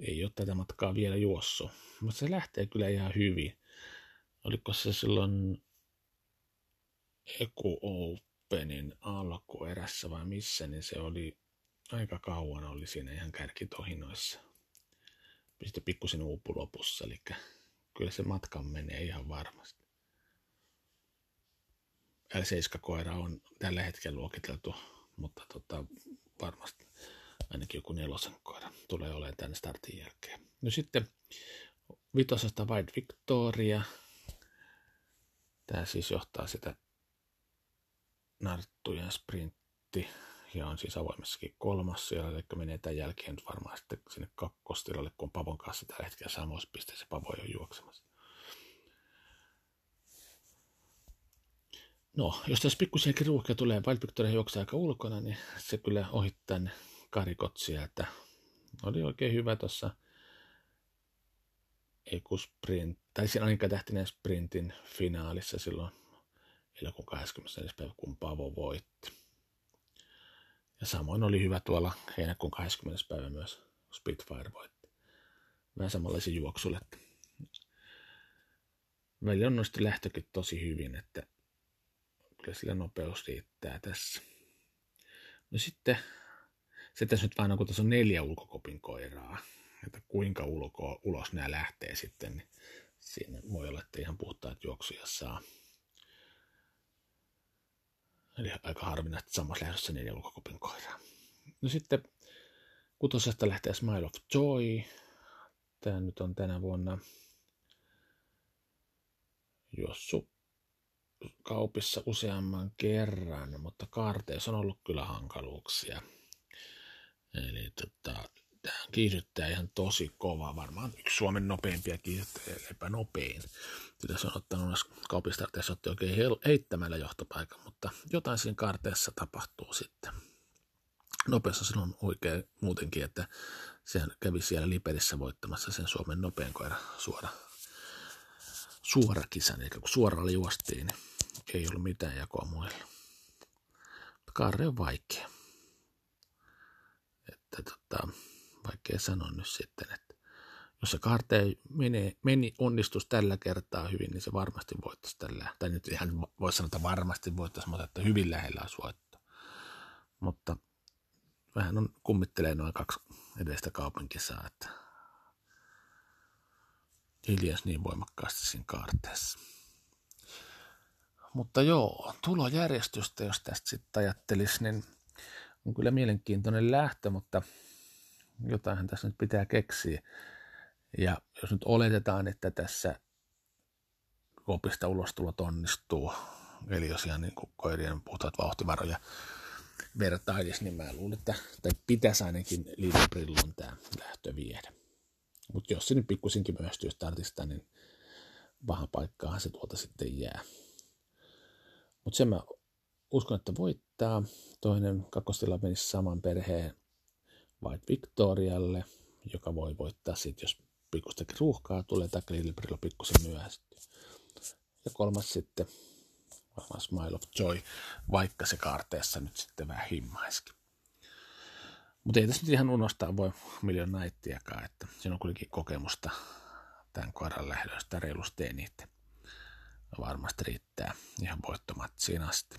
Ei ole tätä matkaa vielä juossut, mutta se lähtee kyllä ihan hyvin. Oliko se silloin Eku Openin alkuerässä vai missä, niin se oli aika kauan oli siinä ihan kärkitohinoissa. Sitten pikkusen uupu lopussa, eli kyllä se matkan menee ihan varmasti. L seitsemän-koira on tällä hetkellä luokiteltu, mutta tota, varmasti ainakin joku nelosen koira tulee olemaan tämän startin jälkeen. No sitten vitosesta White Victoria. Tämä siis johtaa sitä narttujen sprintti ja on siis avoimessakin kolmas siellä, eli menee tämän jälkeen nyt varmaan sitten sinne kakkostilalle, kun on Pavon kanssa tällä hetkellä samoissa pisteissä. Pavo ei ole juoksemassa. No, jos tässä pikkusenkin ruuhkia tulee, Wild Victoria juoksee aika ulkona, niin se kyllä ohittaa ne karikot sieltä. Oli oikein hyvä tuossa Ekusprint, tai siinä Annika Tähtinen sprintin finaalissa silloin elokuun kahdeskymmenesneljäs päivä, kun Pavo voitti. Ja samoin oli hyvä tuolla heinäkuun kahdeskymmenes päivä myös Spitfire voitti. Vähän samanlaisia juoksulle. Välillä on noista lähtökin tosi hyvin, että kyllä sillä nopeus riittää tässä. No sitten, se tässä nyt vaan on, kun tässä on neljä ulkokopin koiraa, että kuinka ulko, ulos nämä lähtee sitten, niin siinä voi olla, että ihan puhtaat juoksuja saa. Eli aika harvinaista, että samassa lähdössä neljä ulkokopin koiraa. No sitten kutosesta lähtee Smile of Joy. Tämä nyt on tänä vuonna juossut kaupissa useamman kerran, mutta kaarteissa on ollut kyllä hankaluuksia. Eli tota, tämä kiihdyttää ihan tosi kovaa, varmaan yksi Suomen nopeimpia kiihdyttää, eipä nopein. Tässä on ottanut kaupistarteessa otti oikein heittämällä johtopaikan, mutta jotain siinä kaarteessa tapahtuu sitten. Nopeassa se on oikein muutenkin, että se kävi siellä Liperissä voittamassa sen Suomen nopein koira suora, suora kisan. Eli kun suoralla juostiin, niin ei ollut mitään jakoa muille. Kaarre on vaikea. Että tota, vaikea sanoa nyt sitten, että jos se kaarteen menee, meni onnistus tällä kertaa hyvin, niin se varmasti voittaisi tällä. Tai nyt ihan voi sanoa, että varmasti voittaisi, mutta että hyvin lähellä olisi voittaa. Mutta vähän on, kummittelee noin kaksi edellistä kaupunkisaa, että hiljaisi niin voimakkaasti siinä kaarteessa. Mutta joo, tulojärjestystä, jos tästä sitten ajattelisi, niin on kyllä mielenkiintoinen lähtö, mutta jotainhan tässä nyt pitää keksiä. Ja jos nyt oletetaan, että tässä kopista ulostulot onnistuu, eli jos ihan niin kuin koirien puhtaat vauhtivaroja vertailisi, niin mä luulen, että tai pitäisi ainakin liideprillon tämä lähtö viedä. Mutta jos se nyt pikkusinkin myöhästyy startista, niin paha paikkaahan se tuolta sitten jää. Mutta sen mä uskon, että voittaa. Toinen kakkostila menisi saman perheen White Victorialle, joka voi voittaa sitten, jos pikkustakin ruuhkaa tulee tai Lillebrilla pikkusen myöhästyy. Ja kolmas sitten varmaan Smile of Joy, vaikka se kaarteessa nyt sitten vähän himmaisikin. Mutta ei tässä nyt ihan unostaa voi Million Nighttiakaan, että siinä on kuitenkin kokemusta tämän koiran lähdöstä reilusti ei niitä. Varmasti riittää ihan voittomatsiin asti.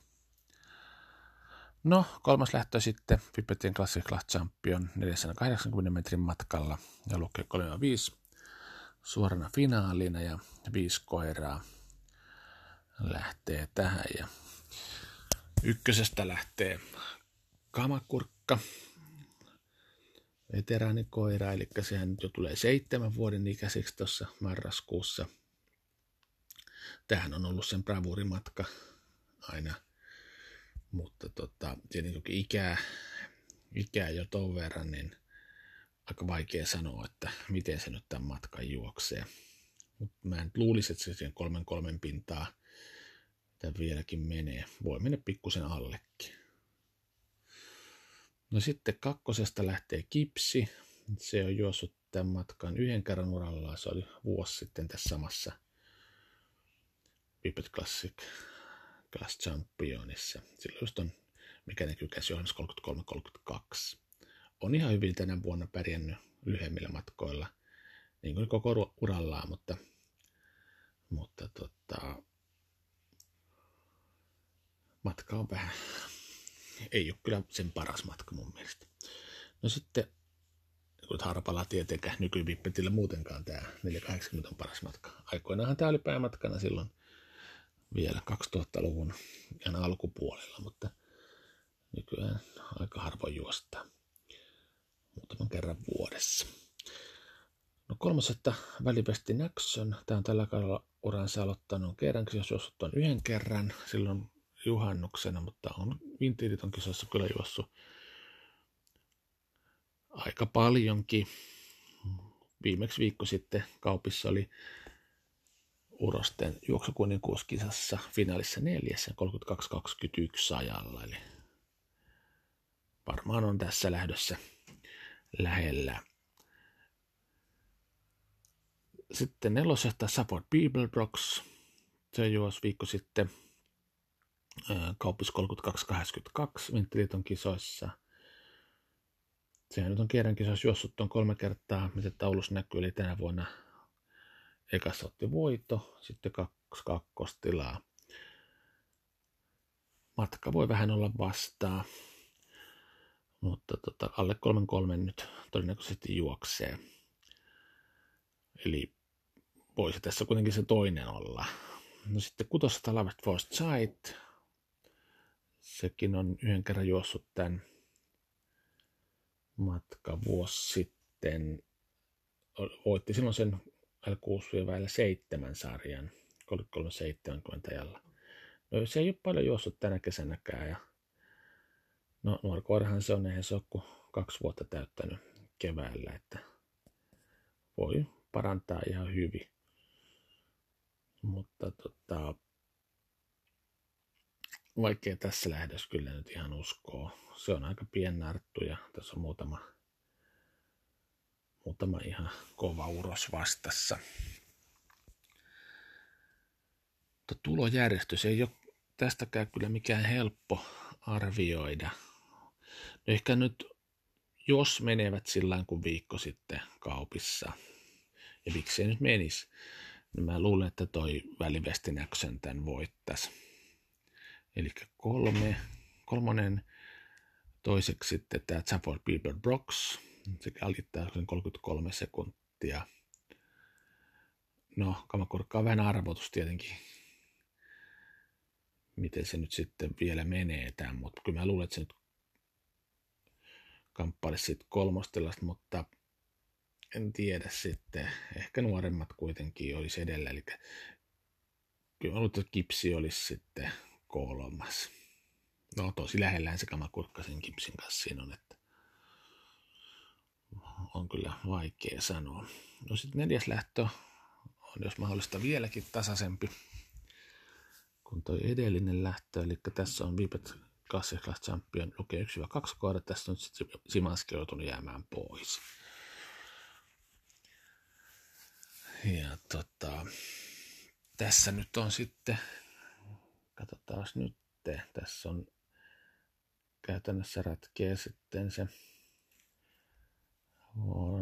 No, kolmas lähtö sitten Pipetin Classic Last Champion neljäsataakahdeksankymmentä metrin matkalla ja lukee kolme viisi suorana finaalina ja viisi koiraa lähtee tähän ja ykkösestä lähtee Kamakurkka, veteraanikoira, eli sehän nyt jo tulee seitsemän vuoden ikäiseksi tuossa marraskuussa. Tämähän on ollut sen bravuurimatka aina. Mutta tota, tietenkin ikää, ikää jo ton verran, niin aika vaikea sanoa, että miten se nyt tämän matkan juoksee. Mut mä en luulisi, että se siihen kolmen kolmen pintaa mitä vieläkin menee. Voi mennä pikkusen allekin. No sitten kakkosesta lähtee Kipsi. Se on juossut tämän matkan yhden kerran urallaan. Se oli vuosi sitten tässä samassa Pipet Classic Class Championissa. Silloin just on, mikä näkyy käsi Johannes kolmekymmentäkolme kolmekymmentäkaksi. On ihan hyvin tänä vuonna pärjännyt lyhyemmillä matkoilla, niin kuin koko urallaan, mutta, mutta tota, matka on vähän, ei ole kyllä sen paras matka mun mielestä. No sitten, kun harpalla tietenkään nykyvippetillä muutenkaan tämä neljä kahdeksankymmentä on paras matka. Aikoinaanhan tämä oli päämatkana silloin, vielä kaksituhattaluvun ihan alkupuolella, mutta nykyään aika harvoin juostaa muutaman kerran vuodessa. No kolmosetta Välipestin X. Tämä on tällä kaudella uransa aloittanut kerran, jos juossut on yhden kerran silloin juhannuksena, mutta on vintiitit on kisossa kyllä juossut aika paljonkin. Viimeksi viikko sitten kaupissa oli Urosten juoksukuninkuuskisassa finaalissa neljässä kolmekymmentäkaksi kaksikymmentäyksi ajalla, eli varmaan on tässä lähdössä lähellä. Sitten nelosesta Support People Brox, se juosi viikko sitten kaupissa kolmekymmentäkaksi kahdeksankymmentäkaksi Vinttiliiton kisoissa. Sehän nyt on kierran kisoissa juossut tuon kolme kertaa, mitä taulussa näkyy, eli tänä vuonna ekassa otti voito, sitten kaksi kakkostilaa. Matka voi vähän olla vastaa, mutta tota, alle kolmen kolmen nyt todennäköisesti juoksee. Eli voisi tässä kuitenkin se toinen olla. No sitten kutossa Love Joy, Sekin on yhden kerran juossut tämän matka vuosi sitten. Voitti silloin sen L kuusi seitsemän sarjan kolmekymmentäkolme seitsemänkymmentä ajalla. No se ei ole paljon juossut tänä kesänäkään. Ja no nuori koirahan se on, eihän se ole kuin kaksi vuotta täyttänyt keväällä, että voi parantaa ihan hyvin. Mutta tota, vaikea tässä lähdössä kyllä nyt ihan uskoo. Se on aika piennarttu ja tässä on muutama, muutama ihan kova uros vastassa. Mutta tulojärjestys ei ole tästäkään kyllä mikään helppo arvioida. No ehkä nyt, jos menevät sillä kuin viikko sitten kaupissa, ja miksei nyt menisi, niin mä luulen, että toi Välipestin X:n tämän voittaisi. Eli kolme, kolmonen, toiseksi sitten tämä Saffron Pier Brox, se alittaa kolmekymmentäkolme sekuntia. No, Kamakurkka on vähän arvotus tietenkin, miten se nyt sitten vielä menee tämän, mutta kyllä mä luulen, että se nyt kamppailisi sitten kolmostilasta, mutta en tiedä sitten, ehkä nuoremmat kuitenkin olisi edellä, eli kyllä mä luulen, että Kipsi olisi sitten kolmas. No tosi lähellään se Kamakurkka sen Kipsin kanssa siinä on, että on kyllä vaikea sanoa. No sitten neljäs lähtö on jos mahdollista vieläkin tasaisempi kuin tuo edellinen lähtö, eli tässä on Vipet Classic Class Champion lukee yksi kaksi kohdat, tässä on sitten Simanskille joutunut jäämään pois. Ja tota, tässä nyt on sitten, katsotaan nyt, tässä on käytännössä ratkee sitten se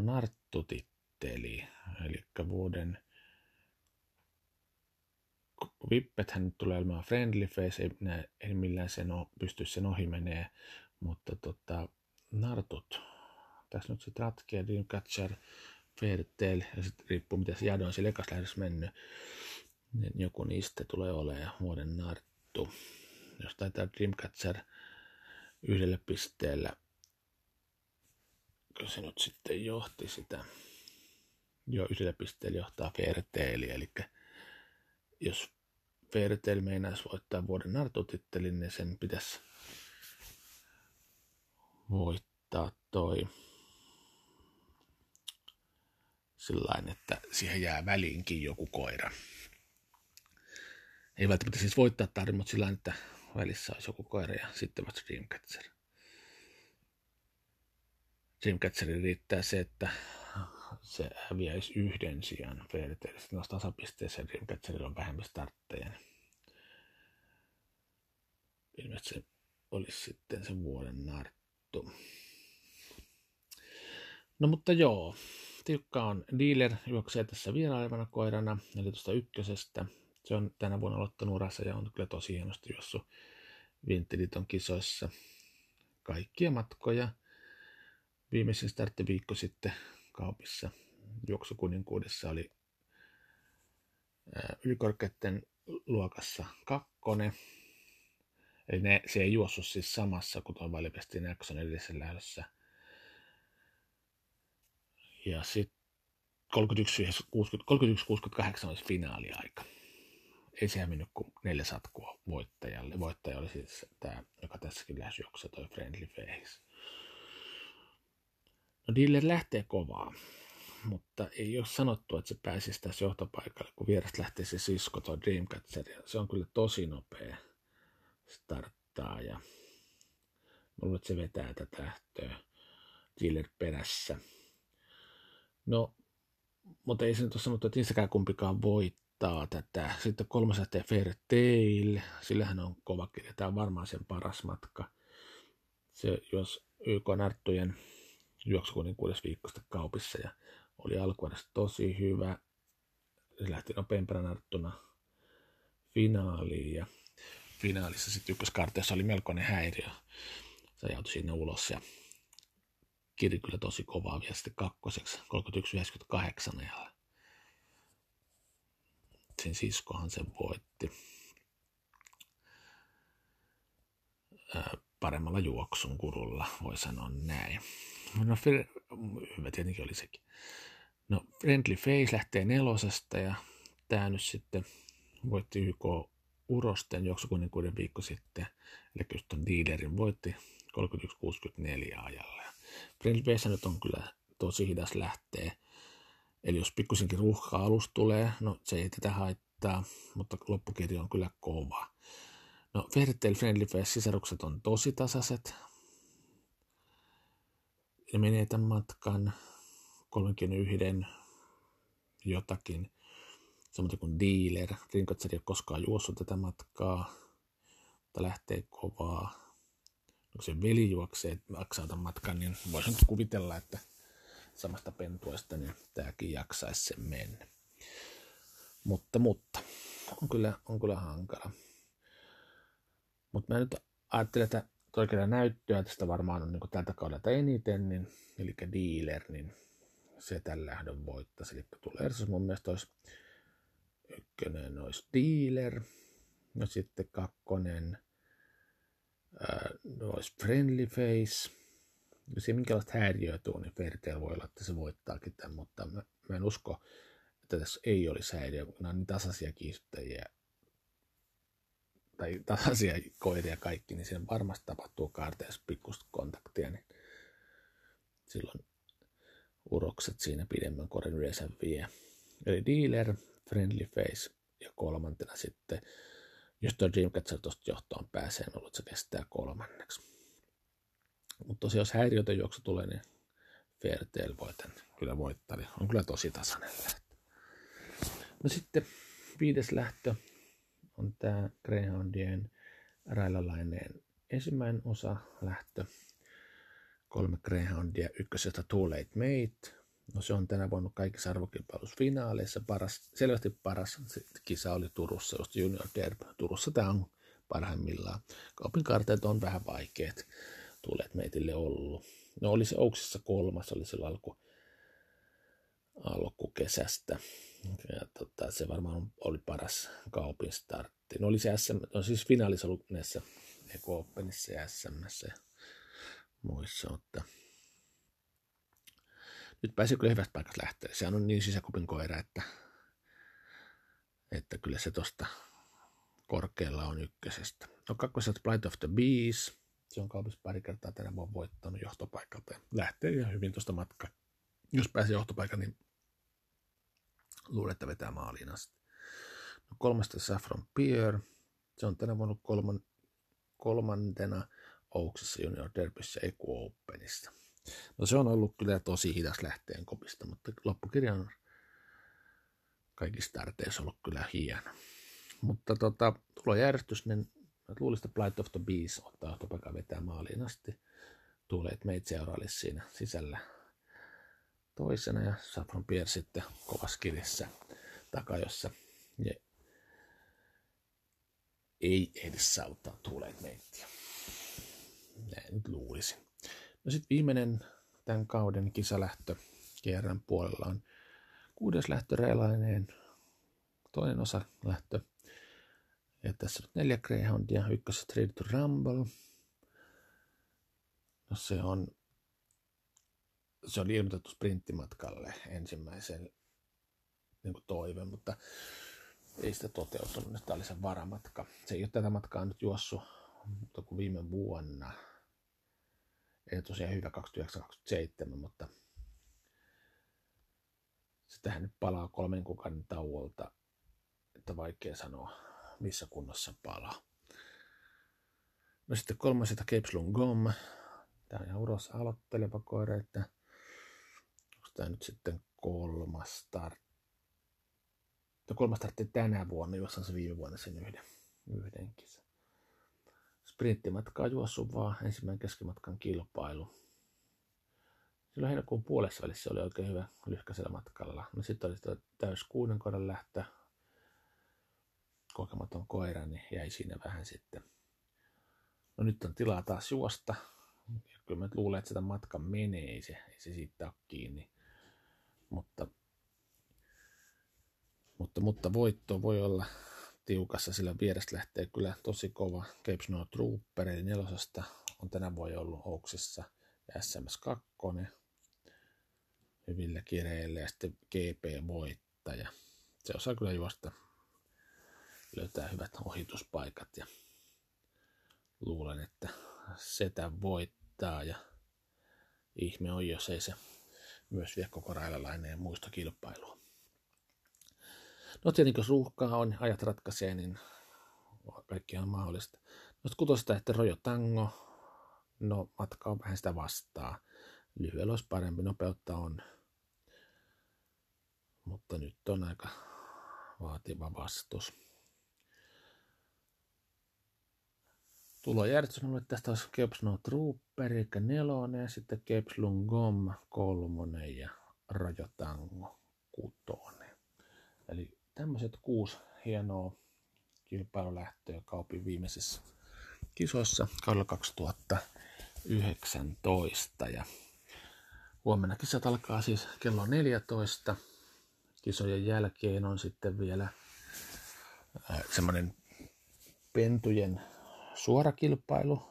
narttutitteli, eli vuoden Vippethän nyt tulee olemaan Friendly Face, ei, ei millään sen o, pysty sen ohi menee, mutta tota, nartut, tässä nyt sitten ratkee Dreamcatcher, Fair Tale, ja sitten riippuu mitä se jado on siellä ekassa lähdössä mennyt, niin joku niistä tulee olemaan vuoden narttu. Jos taitaa Dreamcatcher yhdellä pisteellä, kun se nyt sitten johti sitä, joo yhdellä pisteellä johtaa Fair Tale, eli jos Fertile meinaisi voittaa vuoden nartutittelin, niin sen pitäisi voittaa toi sillain, että siihen jää väliinkin joku koira. Ei välttämättä siis voittaa tarvitse, mutta sillain, että välissä olisi joku koira ja sitten vaikka Dreamcatcher. Dreamcatcherin riittää se, että se häviäisi yhden sijaan Fertile. Sitten noissa tasapisteessä Dreamcatcherilla on vähemmän startteja. Ilmeisesti se olisi sitten se vuoden narttu. No mutta joo, tiukka on Dealer, juoksee tässä vierailevana koirana, eli tuosta ykkösestä. Se on tänä vuonna aloittanut urassa ja on kyllä tosi hienosti juossut Vintiliiton kisoissa kaikkia matkoja. Viimeisin starttiviikko sitten Kaupissa juoksukuninkuudessa oli ylikorkeiden luokassa kakkonen. Eli ne, se ei juossut siis samassa kuin tuon Välipestin X edellisessä lähdössä. Ja sitten kolmekymmentäyksi kuusikymmentäkahdeksan olisi finaaliaika. Ei sehän mennyt kuin neljä satkua voittajalle. Voittaja oli siis tämä, joka tässäkin lähes juoksee, toi Friendly Face. No Dealer lähtee kovaa, mutta ei ole sanottu, että se pääsisi tässä johtopaikalle, kun vierestä lähtee se sisko, tuo Dreamcatcher. Se on kyllä tosi nopea starttaa ja mä luulen, että se vetää tätä lähtöä Dealer perässä. No, mutta ei se nyt ole sanottu, että niistäkään kumpikaan voittaa tätä. Sitten kolmas lähtee Fair Tale, sillähän on kova kirja. Tämä on varmaan sen paras matka. Se, jos Y K-narttujen juoksukunnin kuudes viikosta Kaupissa ja oli alkuvuodesta tosi hyvä. Se lähti nopeampana narttuna finaaliin ja finaalissa sitten ykköskarteessa oli melkoinen häiriö. Se ajautui sinne ulos ja kiri kyllä tosi kovaa vielä sitten kakkoseksi kolmekymmentäyksi yhdeksänkymmentäkahdeksan ajalla. Sen siskohan sen voitti. paremmalla juoksun kurulla, voi sanoa näin. No, hyvä tietenkin oli sekin. No, Friendly Face lähtee nelosesta ja tämä nyt sitten voitti Y K Urosten juoksukunnin kuuden viikko sitten, eli kyllä tuon Dealerin voitti kolmekymmentäyksi kuusikymmentäneljä ajalle. Friendly Face nyt on kyllä tosi hidas lähtee, eli jos pikkusinkin ruuhkaa alus tulee, no se ei tätä haittaa, mutta loppukirja on kyllä kova. No, Fertile Friendly Face sisarukset on tosi tasaiset. Ne menee tämän matkan kolmekymmentäyksi jotakin, samoin kuin Dealer. Dreamcatcher ei ole koskaan juossut tätä matkaa, mutta lähtee kovaa. Kun se veli juoksee jaksaa tämän matkan, niin voisin nyt kuvitella, että samasta pentuesta niin tämäkin jaksaisi sen mennä. Mutta, mutta on kyllä, on kyllä hankala. Mutta mä nyt ajattelen, että oikeaa näyttöä tästä varmaan on niin kuin tältä kaudelta eniten, niin, eli Dealer, niin se tämän lähdön voittaisi. Eli tulee Ersos mun mielestä olisi ykkönen, olisi Dealer, no sitten kakkonen ää, olisi Friendly Face. Jos ei minkälaista häiriöituu, niin Fertile voi olla, että se voittaakin tämän, mutta mä, mä en usko, että tässä ei olisi häiriö, kun nämä on niin tasaisia kiihdyttäjiä. Tai tasaisia koiria kaikki, niin siinä varmasti tapahtuu kaarteessa pikkuista kontaktia, niin silloin urokset siinä pidemmän korin yleensä vie. Eli Dealer, Friendly Face ja kolmantena sitten, jos tuo Dreamcatcher tuosta johtoon pääsee, on ollut, se kestää kolmanneksi. Mutta tosiaan, jos häiriötä juoksu tulee, niin Fair Tale voi tämän kyllä voittaa, niin on kyllä tosi tasainen lähtö. No sitten viides lähtö on tämä Greyhoundien Raila Laineen ensimmäinen osa lähtö. Kolme Greyhoundia ykkösestä Too Late Mate. No se on tänä vuonna kaikissa arvokilpailusfinaaleissa paras, selvästi paras. Sitten kisa oli Turussa, just Junior Derby. Turussa tämä on parhaimmillaan. Kaupin karteet on vähän vaikeat Too Late Mateille ollut. No oli se Ouksissa kolmas, oli silloin alku, alkukesästä. Ja tota, se varmaan oli paras kaupin startti. No oli se S M, no siis finaalissa ollut näissä Eko Openissa ja S M:ssä ja muissa, mutta nyt pääsee kyllä hyvästä paikasta lähteä. Sehän on niin sisäkupin koira, että, että kyllä se tosta korkealla on ykkösestä. No kakkosesta Bright of the Bees, se on kaupissa pari kertaa tänä vuonna voittanut johtopaikalta ja lähtee ihan hyvin tuosta matkaa. Jos pääsee johtopaikan, niin luulen, että vetää maaliin asti. No kolmasta Saffron Pier. Se on tänä vuonna kolman, kolmantena Ouksissa Junior Derbyssä Eku Openissa. No se on ollut kyllä tosi hidas lähteen kopista, mutta loppukirja on kaikissa starteissa ollut kyllä hieno. Mutta tota, tulojärjestys, niin luulisin, että Plight of the Beast ottaa johtopaikan vetää maaliin asti. Tulee, että meitä seurailisi siinä sisällä toisena ja Saffron Pier sitten kovassa kirjassa takajossa. Ja ei edes saavuttaa Too Late Matea. Näin nyt luulisin. No sitten viimeinen tämän kauden kisalähtö G R:n puolella on kuudes lähtö Reilaineen toinen osa lähtö. Ja tässä on neljä Greyhoundia, ykkös Street to Rumble. No se on Se oli ilmoitettu sprinttimatkalle ensimmäisen niin kuin toive, mutta ei sitä toteutunut. Tämä oli se varamatka. Se ei ole tätä matkaa nyt juossut, mutta kuin viime vuonna. Ei tosiaan hyvä kaksikymmentäyhdeksän kaksikymmentäseitsemän, mutta sitähän nyt palaa kolmen kuukauden tauolta, että vaikea sanoa, missä kunnossa palaa. No sitten kolmasesta Cape's Lungom. Tämä on ihan uros aloitteleva koira, että tämä nyt sitten kolmas startti. Kolmas startti tänä vuonna, juossaan se viime vuonna sen yhden, yhden kisan. Sprinttimatkaa juossut vaan ensimmäinen keskimatkan kilpailu. Silloin heinäkuun puolessa välissä oli oikein hyvä lyhkäisellä matkalla. No sitten oli täys kuuden koiran lähtö. Kokematon koira, niin jäi siinä vähän sitten. No nyt on tilaa taas juosta. Ja kyllä mä luulen, että sitä matka menee, ei se, ei se siitä ole kiinni. Mutta, mutta, mutta voitto voi olla tiukassa, sillä vierestä lähtee kyllä tosi kova. Cape's Snow Trooper eli nelosesta on tänä vuonna ollut Ouksissa S M S kaksi. Hyvillä kireillä ja sitten G P-voittaja. Se osaa kyllä juosta, löytää hyvät ohituspaikat ja luulen, että setä voittaa ja ihme on, jos ei se myös vie koko Raila Laineen muista kilpailua. No tietenkin, jos ruuhkaa on, ajat ratkaisee, niin kaikki on mahdollista. No kutosta, että Rojo Tango, no matka on vähän sitä vastaa. Lyhyellä olisi parempi, nopeutta on. Mutta nyt on aika vaativa vastus. Tulojärjestys on, että tästä olisi Cape's Snow Trooper, eli nelonen, sitten Cape's Lungom kolmonen ja Rojo Tango kutonen. Eli tämmöiset kuusi hienoa kilpailulähtöä kaupin viimeisissä kisoissa kaudella kaksituhattayhdeksäntoista. Ja huomenna kisat alkaa siis kello neljätoista. Kisojen jälkeen on sitten vielä semmoinen pentujen suorakilpailu.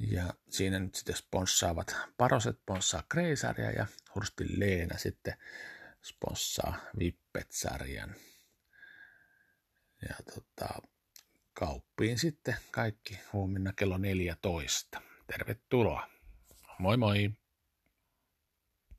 Ja siinä nyt sitten sponssaavat Paroset, sponssaa Kreisaria ja Hursti Leena sitten sponssaa Vippet-sarjan. Ja tota, kauppiin sitten kaikki huomenna kello neljätoista. Tervetuloa. Moi moi!